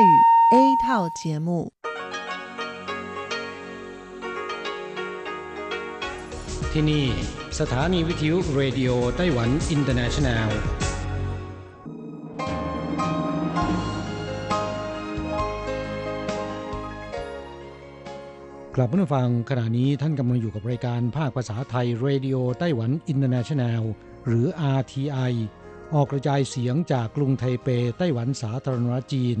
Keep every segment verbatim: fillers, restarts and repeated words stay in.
泰语 A 套节目。ที่นี่สถานีวิทยุ Radio Taiwan Internationalกลับมาฟังขณะนี้ท่านกำลังอยู่กับรายการภาคภาษาไทย Radio Taiwan International หรือ อาร์ ที ไอ ออกกระจายเสียงจากกรุงไทเปไต้หวันสาธารณรัฐจีน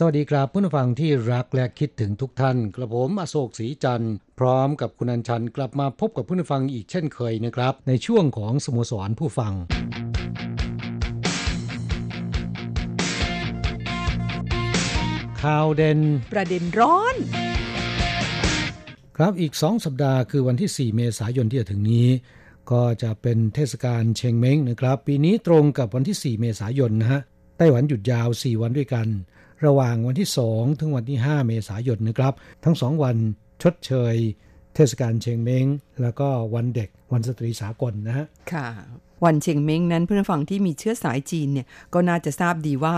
สวัสดีครับผู้ฟังที่รักและคิดถึงทุกท่านกระผมอโศกศรีจันทร์พร้อมกับคุณอัญชันกลับมาพบกับผู้ฟังอีกเช่นเคยนะครับในช่วงของสโมสรผู้ฟังข่าวเด่นประเด็นร้อนครับอีกสองสัปดาห์คือวันที่สี่เมษายนที่จะถึงนี้ก็จะเป็นเทศกาลเชงเม้งนะครับปีนี้ตรงกับวันที่สี่เมษายนนะฮะไต้หวันหยุดยาวสี่วันด้วยกันระหว่างวันที่สองถึงวันที่ห้าเมษายนนะครับทั้งสองวันชดเชยเทศกาลเชงเม้งแล้วก็วันเด็กวันสตรีสากล นะฮะค่ะวันเชงเม้งนั้นเพื่อนฝั่งที่มีเชื้อสายจีนเนี่ยก็น่าจะทราบดีว่า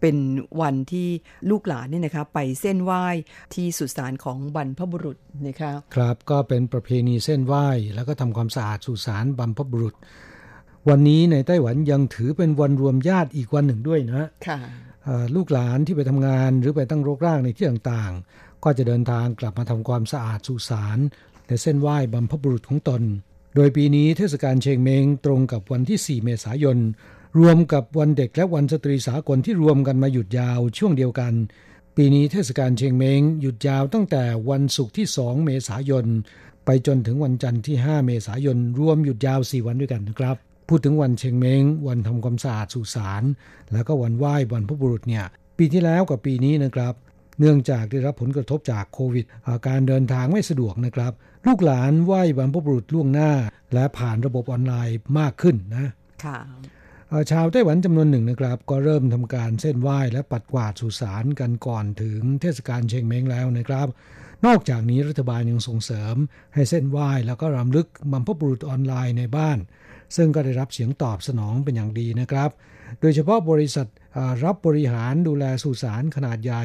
เป็นวันที่ลูกหลานเนี่ยนะคะไปเส้นไหว้ที่สุสานของบรรพบุรุษนะคะครับก็เป็นประเพณีเส้นไหว้แล้วก็ทำความสะอาดสุสานบรรพบุรุษวันนี้ในไต้หวันยังถือเป็นวันรวมญาติอีกวันหนึ่งด้วยนะค่ะลูกหลานที่ไปทำงานหรือไปตั้งรกรากในที่ต่างๆก็จะเดินทางกลับมาทำความสะอาดสุสานและเส้นไหว้บรรพบุรุษของตนโดยปีนี้เทศกาลเชงเม้งตรงกับวันที่สี่เมษายนรวมกับวันเด็กและวันสตรีสากลที่รวมกันมาหยุดยาวช่วงเดียวกันปีนี้เทศกาลเชงเม้งหยุดยาวตั้งแต่วันศุกร์ที่สองเมษายนไปจนถึงวันจันทร์ที่ห้าเมษายนรวมหยุดยาวสี่วันด้วยกันนะครับพูดถึงวันเชงเม้งวันทำความสะอาดสุสานแล้วก็วันไหว้บรรพบุรุษเนี่ยปีที่แล้วกับปีนี้นะครับเนื่องจากได้รับผลกระทบจากโควิดการเดินทางไม่สะดวกนะครับลูกหลานไหว้บรรพบุรุษล่วงหน้าและผ่านระบบออนไลน์มากขึ้นนะค่ะชาวไต้หวันจำนวนหนึ่งนะครับก็เริ่มทำการเส้นไหว้และปัดกวาดสุสานกันก่อนถึงเทศกาลเชงเม้งแล้วนะครับนอกจากนี้รัฐบาลยังส่งเสริมให้เส้นไหว้แล้วก็รำลึกบรรพบุรุษออนไลน์ในบ้านซึ่งก็ได้รับเสียงตอบสนองเป็นอย่างดีนะครับโดยเฉพาะบริษัทรับบริหารดูแลสุสานขนาดใหญ่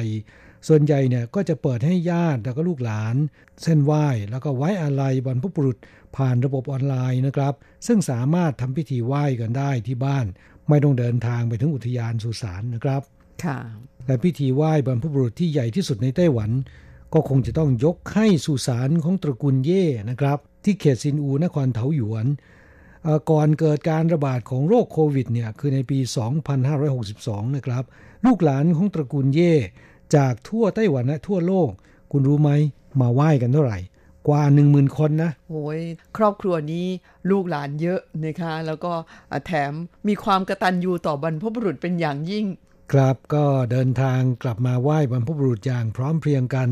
ส่วนใหญ่เนี่ยก็จะเปิดให้ญาติแล้วก็ลูกหลานเส้นไหว้แล้วก็ไว้อาลัยบรรพบุรุษผ่านระบบออนไลน์นะครับซึ่งสามารถทำพิธีไหว้กันได้ที่บ้านไม่ต้องเดินทางไปถึงอุทยานสุสานนะครับค่ะและพิธีไหว้บรรพบุรุษที่ใหญ่ที่สุดในไต้หวันก็คงจะต้องยกให้สุสานของตระกูลเย่นะครับที่เขตซินอูนครเทาหยวนก่อนเกิดการระบาดของโรคโควิดเนี่ยคือในปีสองพันห้าร้อยหกสิบสองนะครับลูกหลานของตระกูลเย่จากทั่วไต้หวันและทั่วโลกคุณรู้ไหมมาไหว้กันเท่าไหร่กว่า หนึ่งหมื่น คนนะโอ้ยครอบครัวนี้ลูกหลานเยอะนะคะแล้วก็แถมมีความกตัญญูต่อบรรพบุรุษเป็นอย่างยิ่งครับก็เดินทางกลับมาไหว้บรรพบุรุษอย่างพร้อมเพรียงกัน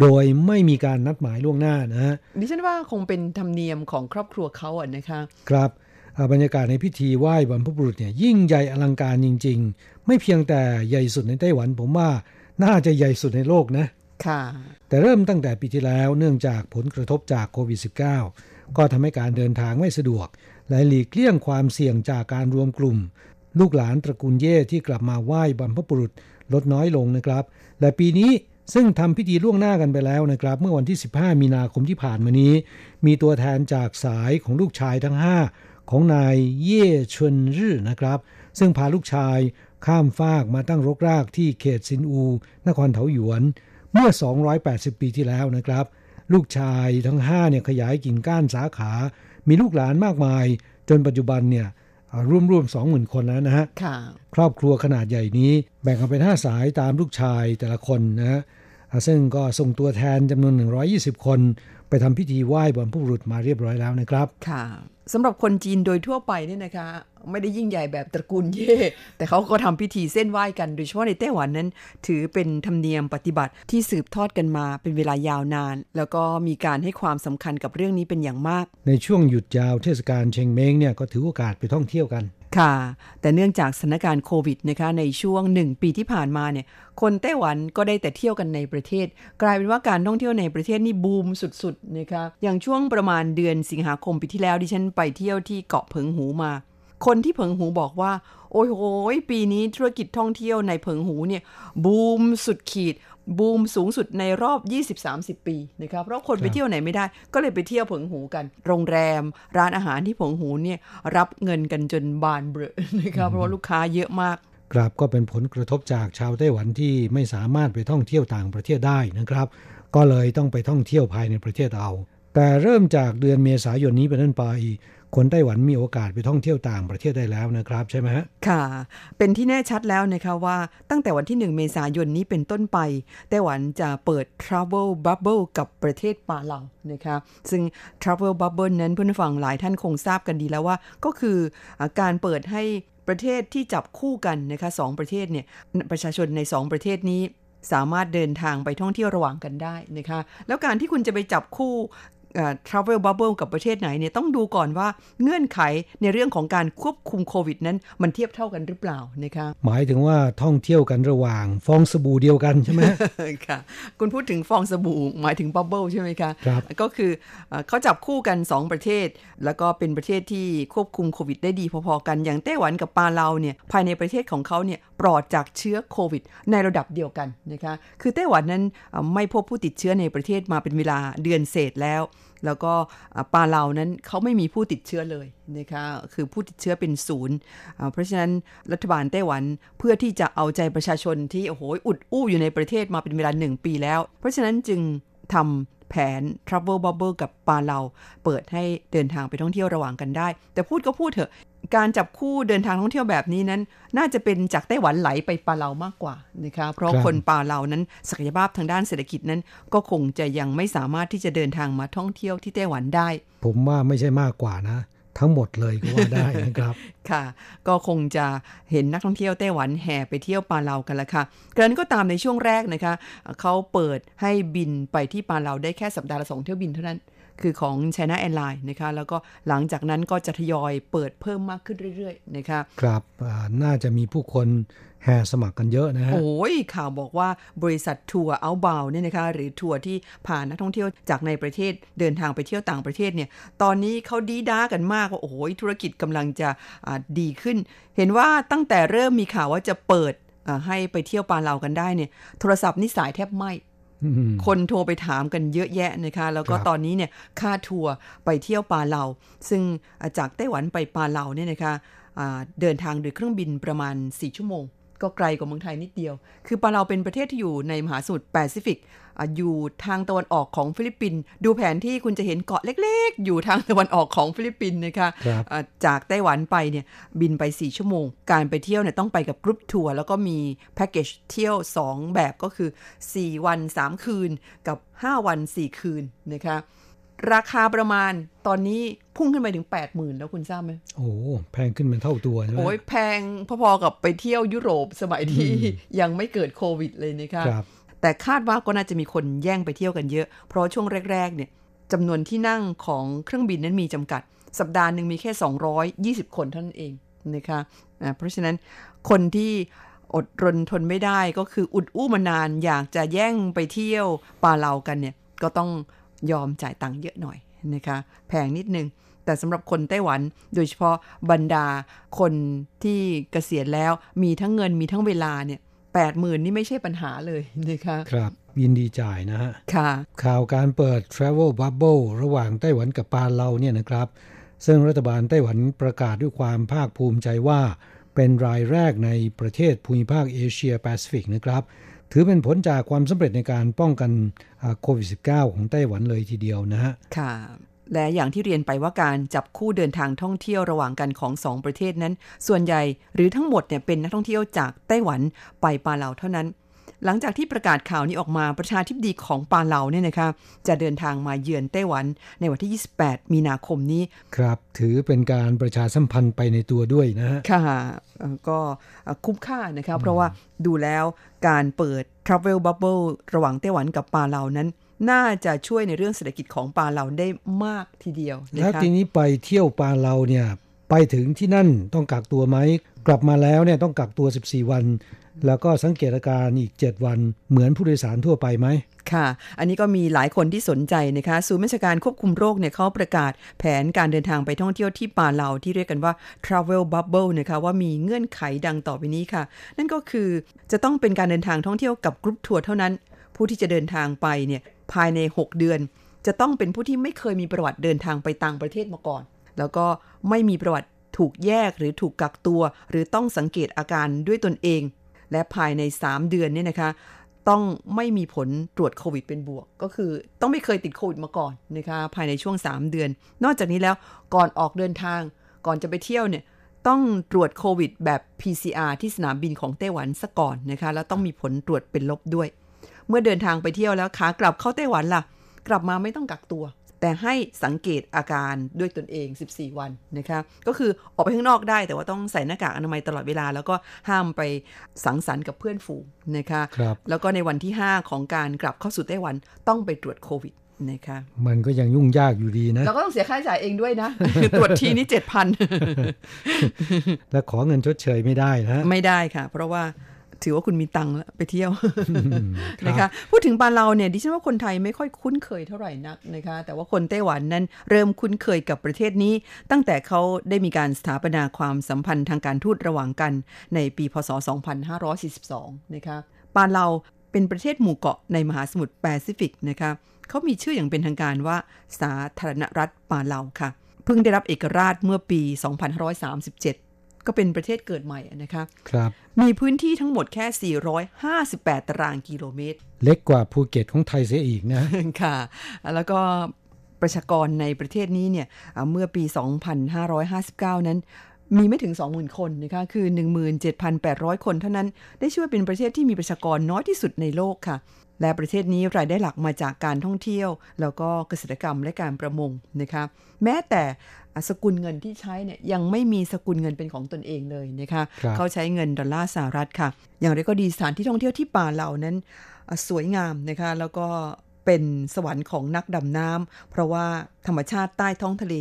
โดยไม่มีการนัดหมายล่วงหน้านะฮะดิฉันว่าคงเป็นธรรมเนียมของครอบครัวเขาอ่ะนะคะครับบรรยากาศในพิธีไหว้บรรพบุรุษเนี่ยยิ่งใหญ่อลังการจริงๆไม่เพียงแต่ใหญ่สุดในไต้หวันผมว่าน่าจะใหญ่สุดในโลกนะค่ะแต่เริ่มตั้งแต่ปีที่แล้วเนื่องจากผลกระทบจากโควิด สิบเก้า ก็ทำให้การเดินทางไม่สะดวกและหลีกเลี่ยงความเสี่ยงจากการรวมกลุ่มลูกหลานตระกูลเย่ที่กลับมาไหว้บรรพบุรุษลดน้อยลงนะครับและปีนี้ซึ่งทำพิธีล่วงหน้ากันไปแล้วนะครับเมื่อวันที่สิบห้ามีนาคมที่ผ่านมานี้มีตัวแทนจากสายของลูกชายทั้งห้าของนายเย่ชวนรื่อนะครับซึ่งพาลูกชายข้ามฟากมาตั้งรกรากที่เขตซินอูนครเทาหยวนเมื่อสองร้อยแปดสิบปีที่แล้วนะครับลูกชายทั้งห้าเนี่ยขยายกิ่งก้านสาขามีลูกหลานมากมายจนปัจจุบันเนี่ยร่วมๆ สองหมื่น คนแล้วนะฮะครอบครัวขนาดใหญ่นี้แบ่งกันเป็นห้าสายตามลูกชายแต่ละคนนะฮะ ซึ่งก็ส่งตัวแทนจำนวนหนึ่งร้อยยี่สิบคนไปทำพิธีไหว้บรรพบุรุษมาเรียบร้อยแล้วนะครับค่ะสำหรับคนจีนโดยทั่วไปเนี่ยนะคะไม่ได้ยิ่งใหญ่แบบตระกูลเย่แต่เขาก็ทำพิธีเส้นไหว้กันโดยเฉพาะในไต้หวันนั้นถือเป็นธรรมเนียมปฏิบัติที่สืบทอดกันมาเป็นเวลายาวนานแล้วก็มีการให้ความสำคัญกับเรื่องนี้เป็นอย่างมากในช่วงหยุดยาวเทศกาลเชงเม้งเนี่ยก็ถือโอกาสไปท่องเที่ยวกันค่ะแต่เนื่องจากสถานการณ์โควิดนะคะในช่วงหนึ่งปีที่ผ่านมาเนี่ยคนไต้หวันก็ได้แต่เที่ยวกันในประเทศกลายเป็นว่าการท่องเที่ยวในประเทศนี่บูมสุดๆนะคะอย่างช่วงประมาณเดือนสิงหาคมปีที่แล้วดิฉันไปเที่ยวที่เกาะเผิงหูมาคนที่เผิงหูบอกว่าโอ้โหปีนี้ธุรกิจท่องเที่ยวในเผิงหูเนี่ยบูมสุดขีดบูมสูงสุดในรอบ ยี่สิบถึงสามสิบ ปีนะครับเพราะคนไปเที่ยวไหนไม่ได้ก็เลยไปเที่ยวเผิงหูกันโรงแรมร้านอาหารที่เผิงหูเนี่ยรับเงินกันจนบานเบ้อนะครับเพราะลูกค้าเยอะมากครับก็เป็นผลกระทบจากชาวไต้หวันที่ไม่สามารถไปท่องเที่ยวต่างประเทศได้นะครับก็เลยต้องไปท่องเที่ยวภายในประเทศเอาแต่เริ่มจากเดือนเมษายนนี้เป็นต้นไปคนไต้หวันมีโอกาสไปท่องเที่ยวต่างประเทศได้แล้วนะครับใช่ไหมฮะค่ะเป็นที่แน่ชัดแล้วนะคะว่าตั้งแต่วันที่หนึ่งเมษายนนี้เป็นต้นไปไต้หวันจะเปิด Travel Bubble กับประเทศปาเลานะคะซึ่ง Travel Bubble นั้นเพื่อนฝั่งหลายท่านคงทราบกันดีแล้วว่าก็คือการเปิดให้ประเทศที่จับคู่กันนะคะสองประเทศเนี่ยประชาชนในสองประเทศนี้สามารถเดินทางไปท่องเที่ยวระหว่างกันได้นะคะแล้วการที่คุณจะไปจับคู่travel bubble กับประเทศไหนเนี่ยต้องดูก่อนว่าเงื่อนไขในเรื่องของการควบคุมโควิดนั้นมันเทียบเท่ากันหรือเปล่านะคะหมายถึงว่าท่องเที่ยวกันระหว่างฟองสบู่เดียวกันใช่ไหม ค่ะคุณพูดถึงฟองสบู่หมายถึง bubble ใช่ไหมคะครับก็คือเขาจับคู่กันสองประเทศแล้วก็เป็นประเทศที่ควบคุมโควิดได้ดีพอๆกันอย่างไต้หวันกับปาเลาเนี่ยภายในประเทศของเขาเนี่ยปลอดจากเชื้อโควิดในระดับเดียวกันนะคะคือไต้หวันนั้นไม่พบผู้ติดเชื้อในประเทศมาเป็นเวลาเดือนเศษแล้วแล้วก็ปาเลานั้นเขาไม่มีผู้ติดเชื้อเลยนะคะคือผู้ติดเชื้อเป็นศูนย์เพราะฉะนั้นรัฐบาลไต้หวันเพื่อที่จะเอาใจประชาชนที่โอ้โหอุดอู้อยู่ในประเทศมาเป็นเวลาหนึ่งปีแล้วเพราะฉะนั้นจึงทำแผน Travel Bubble กับปาเลาเปิดให้เดินทางไปท่องเที่ยวระหว่างกันได้แต่พูดก็พูดเถอะการจับคู่เดินทางท่องเที่ยวแบบนี้นั้นน่าจะเป็นจากไต้หวันไหลไปปาเลามากกว่านะคะเพราะคนปาเลานั้นศักยภาพทางด้านเศรษฐกิจนั้นก็คงจะยังไม่สามารถที่จะเดินทางมาท่องเที่ยวที่ไต้หวันได้ผมว่าไม่ใช่มากกว่านะทั้งหมดเลยก็ว่าได้นะครับค่ะก็คงจะเห็นนักท่องเที่ยวไต้หวันแห่ไปเที่ยวปาเลากันละค่ะกระนั้นก็ตามในช่วงแรกนะคะเขาเปิดให้บินไปที่ปาเลาได้แค่สัปดาห์ละสองเที่ยวบินเท่านั้นคือของ China Airlines นะคะแล้วก็หลังจากนั้นก็จะทยอยเปิดเพิ่มมากขึ้นเรื่อยๆนะคะครับน่าจะมีผู้คนแห่สมัครกันเยอะนะฮะโอ้ยข่าวบอกว่าบริษัททัวร์เอาท์บาวน์เนี่ยนะคะหรือทัวร์ที่พานักท่องเที่ยวจากในประเทศเดินทางไปเที่ยวต่างประเทศเนี่ยตอนนี้เขาดีด้ากันมากว่าโอ้ยธุรกิจกำลังจะดีขึ้นเห็นว่าตั้งแต่เริ่มมีข่าวว่าจะเปิดให้ไปเที่ยวปาเลากันได้เนี่ยโทรศัพท์นี่สายแทบไม่คนโทรไปถามกันเยอะแยะนะคะแล้วก็ตอนนี้เนี่ยค่าทัวร์ไปเที่ยวปาเลาซึ่งจากไต้หวันไปปาเลาเนี่ยนะคะเดินทางโดยเครื่องบินประมาณสี่ชั่วโมงก็ไกลกว่าเมืองไทยนิดเดียวคือปาเลาเป็นประเทศที่อยู่ในมหาสมุทรแปซิฟิกอยู่ทางตะวันออกของฟิลิปปินส์ดูแผนที่คุณจะเห็นเกาะเล็กๆอยู่ทางตะวันออกของฟิลิปปินส์นะคะจากไต้หวันไปเนี่ยบินไปสี่ชั่วโมงการไปเที่ยวเนี่ยต้องไปกับกรุ๊ปทัวร์แล้วก็มีแพ็คเกจเที่ยวสองแบบก็คือสี่วันสามคืนกับห้าวันสี่คืนนะคะราคาประมาณตอนนี้พุ่งขึ้นไปถึง แปดหมื่น แล้วคุณทราบไหมโอ้แพงขึ้นเป็นเท่าตัวใช่ไหมโอ้ยแพงพอๆกับไปเที่ยวยุโรปสมัยที่ยังไม่เกิดโควิดเลยนะคะแต่คาดว่าก็น่าจะมีคนแย่งไปเที่ยวกันเยอะเพราะช่วงแรกๆเนี่ยจำนวนที่นั่งของเครื่องบินนั้นมีจำกัดสัปดาห์หนึ่งมีแค่สองร้อยยี่สิบคนเท่านั้นเองนะคะเพราะฉะนั้นคนที่อดรนทนไม่ได้ก็คืออุดอู้มานานอยากจะแย่งไปเที่ยวปาเลากันเนี่ยก็ต้องยอมจ่ายตังค์เยอะหน่อยนะคะแพงนิดนึงแต่สำหรับคนไต้หวันโดยเฉพาะบรรดาคนที่เกษียณแล้วมีทั้งเงินมีทั้งเวลาเนี่ยแปดหมื่นนี่ไม่ใช่ปัญหาเลยนะคะครับยินดีจ่ายนะฮะค่ะข่าวการเปิด Travel Bubble ระหว่างไต้หวันกับปาเลาเนี่ยนะครับซึ่งรัฐบาลไต้หวันประกาศด้วยความภาคภูมิใจว่าเป็นรายแรกในประเทศภูมิภาคเอเชียแปซิฟิกนะครับถือเป็นผลจากความสำเร็จในการป้องกันโควิด สิบเก้า ของไต้หวันเลยทีเดียวนะฮะค่ะและอย่างที่เรียนไปว่าการจับคู่เดินทางท่องเที่ยวระหว่างกันของสองประเทศนั้นส่วนใหญ่หรือทั้งหมดเนี่ยเป็นนักท่องเที่ยวจากไต้หวันไปปาเลาเท่านั้น หลังจากที่ประกาศข่าวนี้ออกมาประธานาธิบดีของปาเลาเนี่ยนะคะจะเดินทางมาเยือนไต้หวันในวันที่ยี่สิบแปดมีนาคมนี้ครับถือเป็นการประชาสัมพันธ์ไปในตัวด้วยนะฮะค่ะก็คุ้มค่านะครับเพราะว่าดูแล้วการเปิด Travel Bubble ระหว่างไต้หวันกับปาเลานั้นน่าจะช่วยในเรื่องเศรษฐกิจของปาเลาได้มากทีเดียวนะคะแล้วทีนี้ไปเที่ยวปาเลาเนี่ยไปถึงที่นั่นต้องกักตัวไหมกลับมาแล้วเนี่ยต้องกักตัวสิบสี่วันแล้วก็สังเกตอาการอีกเจ็ดวันเหมือนผู้โดยสารทั่วไปไหมค่ะอันนี้ก็มีหลายคนที่สนใจนะคะศูนย์ราชการควบคุมโรคเนี่ยเขาประกาศแผนการเดินทางไปท่องเที่ยวที่ปาเลาที่เรียกกันว่า Travel Bubble นะคะว่ามีเงื่อนไขดังต่อไปนี้ค่ะนั่นก็คือจะต้องเป็นการเดินทางท่องเที่ยวกับกรุ๊ปทัวร์เท่านั้นผู้ที่จะเดินทางไปเนี่ยภายในหกเดือนจะต้องเป็นผู้ที่ไม่เคยมีประวัติเดินทางไปต่างประเทศมาก่อนแล้วก็ไม่มีประวัติถูกแยกหรือถูกกักตัวหรือต้องสังเกตอาการด้วยตนเองและภายในสามเดือนเนี่ยนะคะต้องไม่มีผลตรวจโควิดเป็นบวกก็คือต้องไม่เคยติดโควิดมาก่อนนะคะภายในช่วงสามเดือนนอกจากนี้แล้วก่อนออกเดินทางก่อนจะไปเที่ยวเนี่ยต้องตรวจโควิดแบบ พี ซี อาร์ ที่สนามบินของไต้หวันซะก่อนนะคะแล้วต้องมีผลตรวจเป็นลบด้วยเมื่อเดินทางไปเที่ยวแล้วขากลับเข้าไต้หวันล่ะกลับมาไม่ต้องกักตัวแต่ให้สังเกตอาการด้วยตนเองสิบสี่วันนะคะก็คือออกไปข้างนอกได้แต่ว่าต้องใส่หน้ากากอนามัยตลอดเวลาแล้วก็ห้ามไปสังสรรค์กับเพื่อนฝูงนะคะแล้วก็ในวันที่ห้าของการกลับเข้าสู่ไต้หวันต้องไปตรวจโควิดนะคะมันก็ยังยุ่งยากอยู่ดีนะเราก็ต้องเสียค่าใช้จ่ายเองด้วยนะ ตรวจทีนี้ เจ็ดพัน และขอเงินชดเชยไม่ได้นะไม่ได้ค่ะเพราะว่าถือว่าคุณมีตังค์แล้วไปเที่ยวนะคะพูดถึงปาเลาเนี่ยดิฉันว่าคนไทยไม่ค่อยคุ้นเคยเท่าไหร่นักนะคะแต่ว่าคนไต้หวันนั้นเริ่มคุ้นเคยกับประเทศนี้ตั้งแต่เขาได้มีการสถาปนาความสัมพันธ์ทางการทูตระหว่างกันในปีพ.ศ. สองพันห้าร้อยสี่สิบสองนะคะปาเลาเป็นประเทศหมู่เกาะในมหาสมุทรแปซิฟิกนะคะเขามีชื่ออย่างเป็นทางการว่าสาธารณรัฐปาเลาค่ะเพิ่งได้รับเอกราชเมื่อปีสองพันห้าร้อยสามสิบเจ็ดก็เป็นประเทศเกิดใหม่นะคะครับมีพื้นที่ทั้งหมดแค่สี่ร้อยห้าสิบแปดตารางกิโลเมตรเล็กกว่าภูเก็ตของไทยเสียอีกนะ ค่ะแล้วก็ประชากรในประเทศนี้เนี่ยเมื่อปีสองพันห้าร้อยห้าสิบเก้านั้นมีไม่ถึง สองหมื่นคนนะคะคือ หนึ่งหมื่นเจ็ดพันแปดร้อยคนเท่านั้นได้ชื่อว่าเป็นประเทศที่มีประชากรน้อยที่สุดในโลกค่ะและประเทศนี้รายได้หลักมาจากการท่องเที่ยวแล้วก็เกษตรกรรมและการประมงนะคะแม้แต่สกุลเงินที่ใช้เนี่ยยังไม่มีสกุลเงินเป็นของตนเองเลยนะคะเขาใช้เงินดอลลาร์สหรัฐค่ะอย่างไรก็ดีสถานที่ท่องเที่ยวที่ปาเลานั้นสวยงามนะคะแล้วก็เป็นสวรรค์ของนักดำน้ำเพราะว่าธรรมชาติใต้ท้องทะเล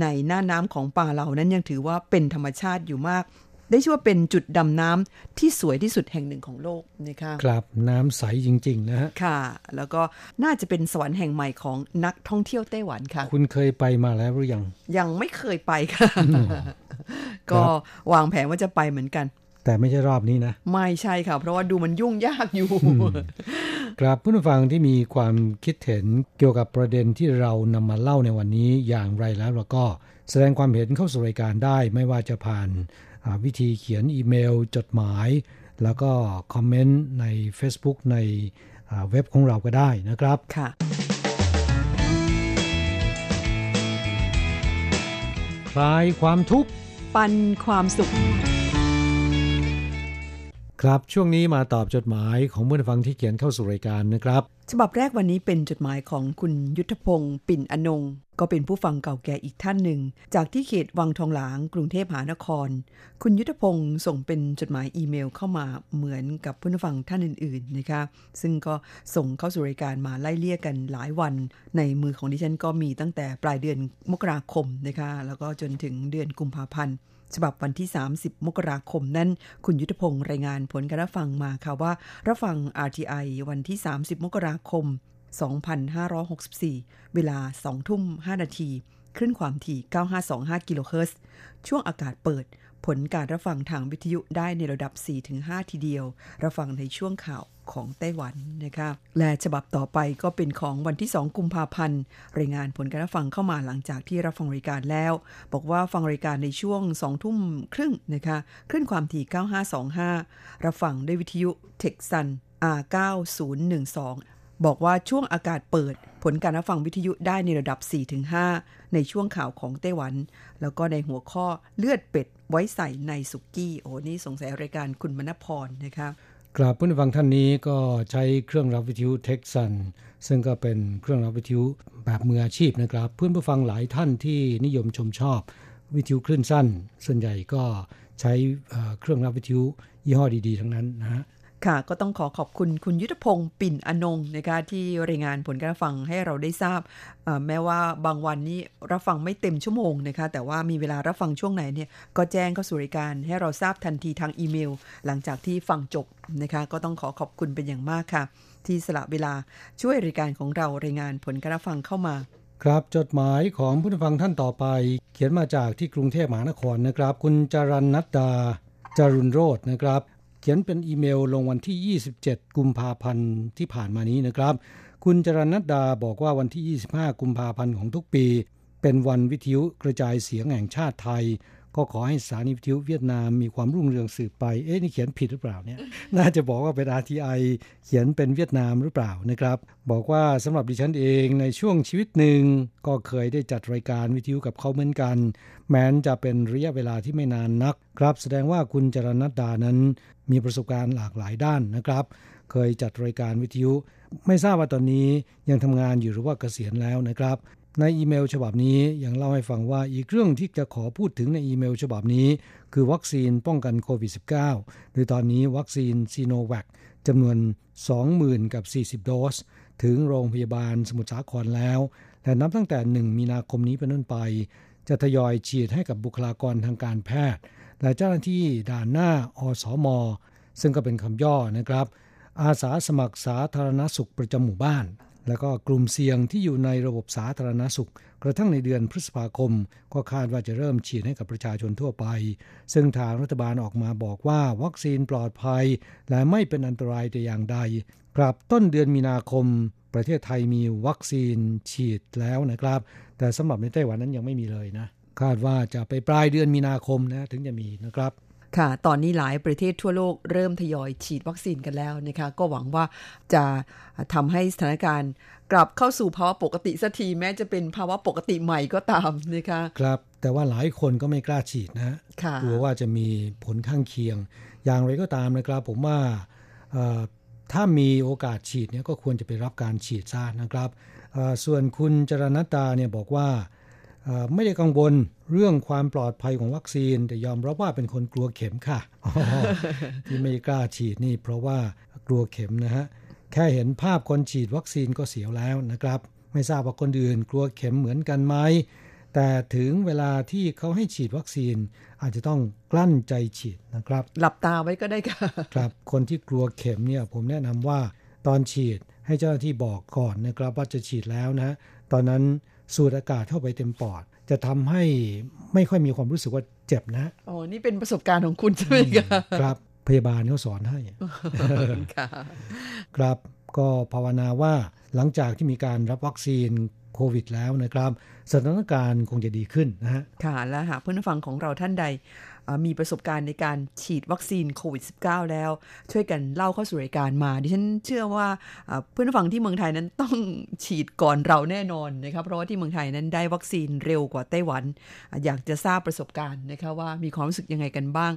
ในหน้าน้ำของปาเลานั้นยังถือว่าเป็นธรรมชาติอยู่มากได้ชื่อว่าเป็นจุดดำน้ำที่สวยที่สุดแห่งหนึ่งของโลกนะคะครับน้ำใสจริงๆนะฮะค่ะแล้วก็น่าจะเป็นสวรรค์แห่งใหม่ของนักท่องเที่ยวไต้หวันค่ะคุณเคยไปมาแล้วหรือยังยังไม่เคยไปค่ะ ก็วางแผนว่าจะไปเหมือนกันแต่ไม่ใช่รอบนี้นะไม่ใช่ค่ะเพราะว่าดูมันยุ่งยากอยู่ ครับผู้ฟังที่มีความคิดเห็นเกี่ยวกับประเด็นที่เรานำมาเล่าในวันนี้อย่างไรแล้วเราก็แสดงความเห็นเข้าสู่รายการได้ไม่ว่าจะผ่านวิธีเขียนอีเมลจดหมายแล้วก็คอมเมนต์ใน Facebook ในเว็บของเราก็ได้นะครับค่ะคลายความทุกข์ปันความสุขครับช่วงนี้มาตอบจดหมายของผู้ฟังที่เขียนเข้าสู่รายการนะครับฉบับแรกวันนี้เป็นจดหมายของคุณยุทธพงศ์ปิ่นอนงค์ก็เป็นผู้ฟังเก่าแก่อีกท่านหนึ่งจากที่เขตวังทองหลางกรุงเทพมหานครคุณยุทธพงศ์ส่งเป็นจดหมายอีเมลเข้ามาเหมือนกับผู้ฟังท่านอื่นๆนะคะซึ่งก็ส่งเข้าสู่รายการมาไล่เลี่ยกันหลายวันในมือของดิฉันก็มีตั้งแต่ปลายเดือนมกราคมนะคะแล้วก็จนถึงเดือนกุมภาพันธ์ฉบับวันที่สามสิบมกราคมนั้นคุณยุทธพงศ์รายงานผลการรับฟังมาค่ะว่ารับฟัง อาร์ ที ไอ วันที่สามสิบมกราคมสองพันห้าร้อยหกสิบสี่เวลา สองทุ่มห้านาทีคลื่นความถี่เก้าพันห้าร้อยยี่สิบห้ากิโลเฮิรตซ์ช่วงอากาศเปิดผลการรับฟังทางวิทยุได้ในระดับ สี่ถึงห้า ทีเดียวรับฟังในช่วงข่าวของไต้หวันนะคะและฉบับต่อไปก็เป็นของวันที่สองกุมภาพันธ์รายงานผลการรับฟังเข้ามาหลังจากที่รับฟังรายการแล้วบอกว่าฟังรายการในช่วง สองทุ่มครึ่งนะคะคลื่นความถี่เก้าพันห้าร้อยยี่สิบห้ารับฟังด้วยวิทยุเทคซัน อาร์ เก้าศูนย์หนึ่งสองบอกว่าช่วงอากาศเปิดผลการรับฟังวิทยุได้ในระดับ สี่ถึงห้า ในช่วงข่าวของไต้หวันแล้วก็ในหัวข้อเลือดเป็ดไว้ใส่ในสุกี้โอ้นี่สงสัยรายการคุณมณพรนะคะ กราบผู้ฟังท่านนี้ก็ใช้เครื่องรับวิทยุเท็กซันซึ่งก็เป็นเครื่องรับวิทยุแบบมืออาชีพนะครับเพื่อนผู้ฟังหลายท่านที่นิยมชมชอบวิทยุคลื่นสั้นส่วนใหญ่ก็ใช้เครื่องรับวิทยุยี่ห้อดีๆทั้งนั้นนะฮะค่ะก็ต้องขอขอบคุณคุณยุทธพงศ์ปิ่นอนงค์นะคะที่รายงานผลการฟังให้เราได้ทราบแม้ว่าบางวันนี้รับฟังไม่เต็มชั่วโมงนะคะแต่ว่ามีเวลารับฟังช่วงไหนเนี่ยก็แจ้งเข้าสู่รายการให้เราทราบทันทีทางอีเมลหลังจากที่ฟังจบนะคะก็ต้องขอขอบคุณเป็นอย่างมากค่ะที่สละเวลาช่วยรายการของเรารายงานผลการฟังเข้ามาครับจดหมายของผู้ฟังท่านต่อไปเขียนมาจากที่กรุงเทพมหานครนะครับคุณจรัญนัตดาจรุณโรจน์นะครับเขียนเป็นอีเมลลงวันที่ยี่สิบเจ็ดกุมภาพันธ์ที่ผ่านมานี้นะครับคุณจรณัตดาบอกว่าวันที่ยี่สิบห้ากุมภาพันธ์ของทุกปีเป็นวันวิทยุกระจายเสียงแห่งชาติไทยก็ขอให้สถานีวิทยุเวียดนามมีความรุ่งเรืองสืบไปเอ๊ะนี่เขียนผิดหรือเปล่าเนี่ยน่าจะบอกว่าเป็น อาร์ ที ไอ เขียนเป็นเวียดนามหรือเปล่านะครับบอกว่าสำหรับดิฉันเองในช่วงชีวิตหนึ่งก็เคยได้จัดรายการวิทยุกับเขาเหมือนกันแม้นจะเป็นระยะเวลาที่ไม่นานนักครับแสดงว่าคุณจรณัตดานั้นมีประสบการณ์หลากหลายด้านนะครับเคยจัดรายการวิทยุไม่ทราบว่าตอนนี้ยังทำงานอยู่หรือว่าเกษียณแล้วนะครับในอีเมลฉบับนี้ยังเล่าให้ฟังว่าอีกเรื่องที่จะขอพูดถึงในอีเมลฉบับนี้คือวัคซีนป้องกันโควิด สิบเก้า โดยตอนนี้วัคซีนซีโนแวคจำนวน สองหมื่น กับ สี่สิบ โดสถึงโรงพยาบาลสมุทรสาครแล้วและนับตั้งแต่หนึ่งมีนาคมนี้เป็นต้นไปจะทยอยฉีดให้กับบุคลากรทางการแพทย์และเจ้าหน้าที่ด่านหน้าอสมซึ่งก็เป็นคำย่อนะครับอาสาสมัครสาธารณสุขประจำหมู่บ้านแล้วก็กลุ่มเสี่ยงที่อยู่ในระบบสาธารณสุขกระทั่งในเดือนพฤษภาคมก็คาดว่าจะเริ่มฉีดให้กับประชาชนทั่วไปซึ่งทางรัฐบาลออกมาบอกว่าวัคซีนปลอดภัยและไม่เป็นอันตรายแต่อย่างใดกลับต้นเดือนมีนาคมประเทศไทยมีวัคซีนฉีดแล้วนะครับแต่สำหรับในไต้หวันนั้นยังไม่มีเลยนะคาดว่าจะไปปลายเดือนมีนาคมนะถึงจะมีนะครับค่ะตอนนี้หลายประเทศทั่วโลกเริ่มทยอยฉีดวัคซีนกันแล้วนะคะก็หวังว่าจะทำให้สถานการณ์กลับเข้าสู่ภาวะปกติสักทีแม้จะเป็นภาวะปกติใหม่ก็ตามนะคะครับแต่ว่าหลายคนก็ไม่กล้าฉีดนะกลัวว่าจะมีผลข้างเคียงอย่างไรก็ตามนะครับผมว่าถ้ามีโอกาสฉีดเนี่ยก็ควรจะไปรับการฉีดซะนะครับส่วนคุณจรณัตตาเนี่ยบอกว่าไม่ได้กังวลเรื่องความปลอดภัยของวัคซีนแต่ยอมรับว่าเป็นคนกลัวเข็มค่ะ ที่ไม่กล้าฉีดนี่เพราะว่ากลัวเข็มนะฮะแค่เห็นภาพคนฉีดวัคซีนก็เสียวแล้วนะครับไม่ทราบว่าคนอื่นกลัวเข็มเหมือนกันไหมแต่ถึงเวลาที่เขาให้ฉีดวัคซีนอาจจะต้องกลั้นใจฉีดนะครับหลับตาไว้ก็ได้ค่ะครับคนที่กลัวเข็มเนี่ยผมแนะนำว่าตอนฉีดให้เจ้าหน้าที่บอกก่อนนะครับว่าจะฉีดแล้วนะตอนนั้นสูดอากาศเข้าไปเต็มปอดจะทำให้ไม่ค่อยมีความรู้สึกว่าเจ็บนะอ๋อนี่เป็นประสบการณ์ของคุณใช่ไหมครับครับพยาบาลเขาสอนให้ค่ะครับก็ภาวนาว่าหลังจากที่มีการรับวัคซีนโควิดแล้วนะครับสถานการณ์คงจะดีขึ้นนะฮะค่ะและหากเพื่อนฟังของเราท่านใดมีประสบการณ์ในการฉีดวัคซีนโควิด สิบเก้า แล้วช่วยกันเล่าเข้าสู่รายการมาดิฉันเชื่อว่าเพื่อนฝั่งที่เมืองไทยนั้นต้องฉีดก่อนเราแน่นอนนะครับเพราะว่าที่เมืองไทยนั้นได้วัคซีนเร็วกว่าไต้หวันอยากจะทราบประสบการณ์นะคะว่ามีความรู้สึกยังไงกันบ้าง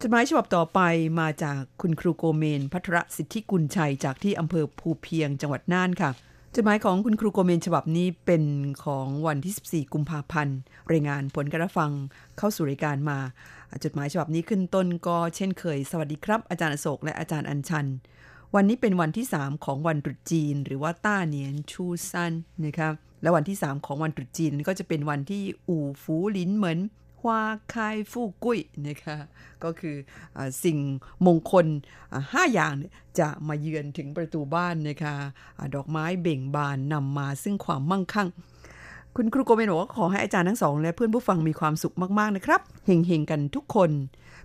จดหมายฉบับต่อไปมาจากคุณครูโกเมนภัทรสิทธิกุลชัยจากที่อำเภอภูเพียงจังหวัดน่านค่ะจดหมายของคุณครูโกเมนฉบับนี้เป็นของวันที่สิบสี่กุมภาพันธ์รายงานผลการฟังเข้าสู่รายการมาจดหมายฉบับนี้ขึ้นต้นก็เช่นเคยสวัสดีครับอาจารย์อโศกและอาจารย์อัญชันวันนี้เป็นวันที่สามของวันตรุษจีนหรือว่าต้าเหนียนชูซันนะครับและวันที่สามของวันตรุษจีนก็จะเป็นวันที่อู่ฟูลิ้นเหมินฮวาคายฟู่กุ้ยนะคะก็คือสิ่งมงคลห้าอย่างจะมาเยือนถึงประตูบ้านนะคะดอกไม้เบ่งบานนำมาซึ่งความมั่งคั่งคุณครูโกเมนบอกว่าขอให้อาจารย์ทั้งสองและเพื่อนผู้ฟังมีความสุขมากๆนะครับเฮงๆกันทุกคน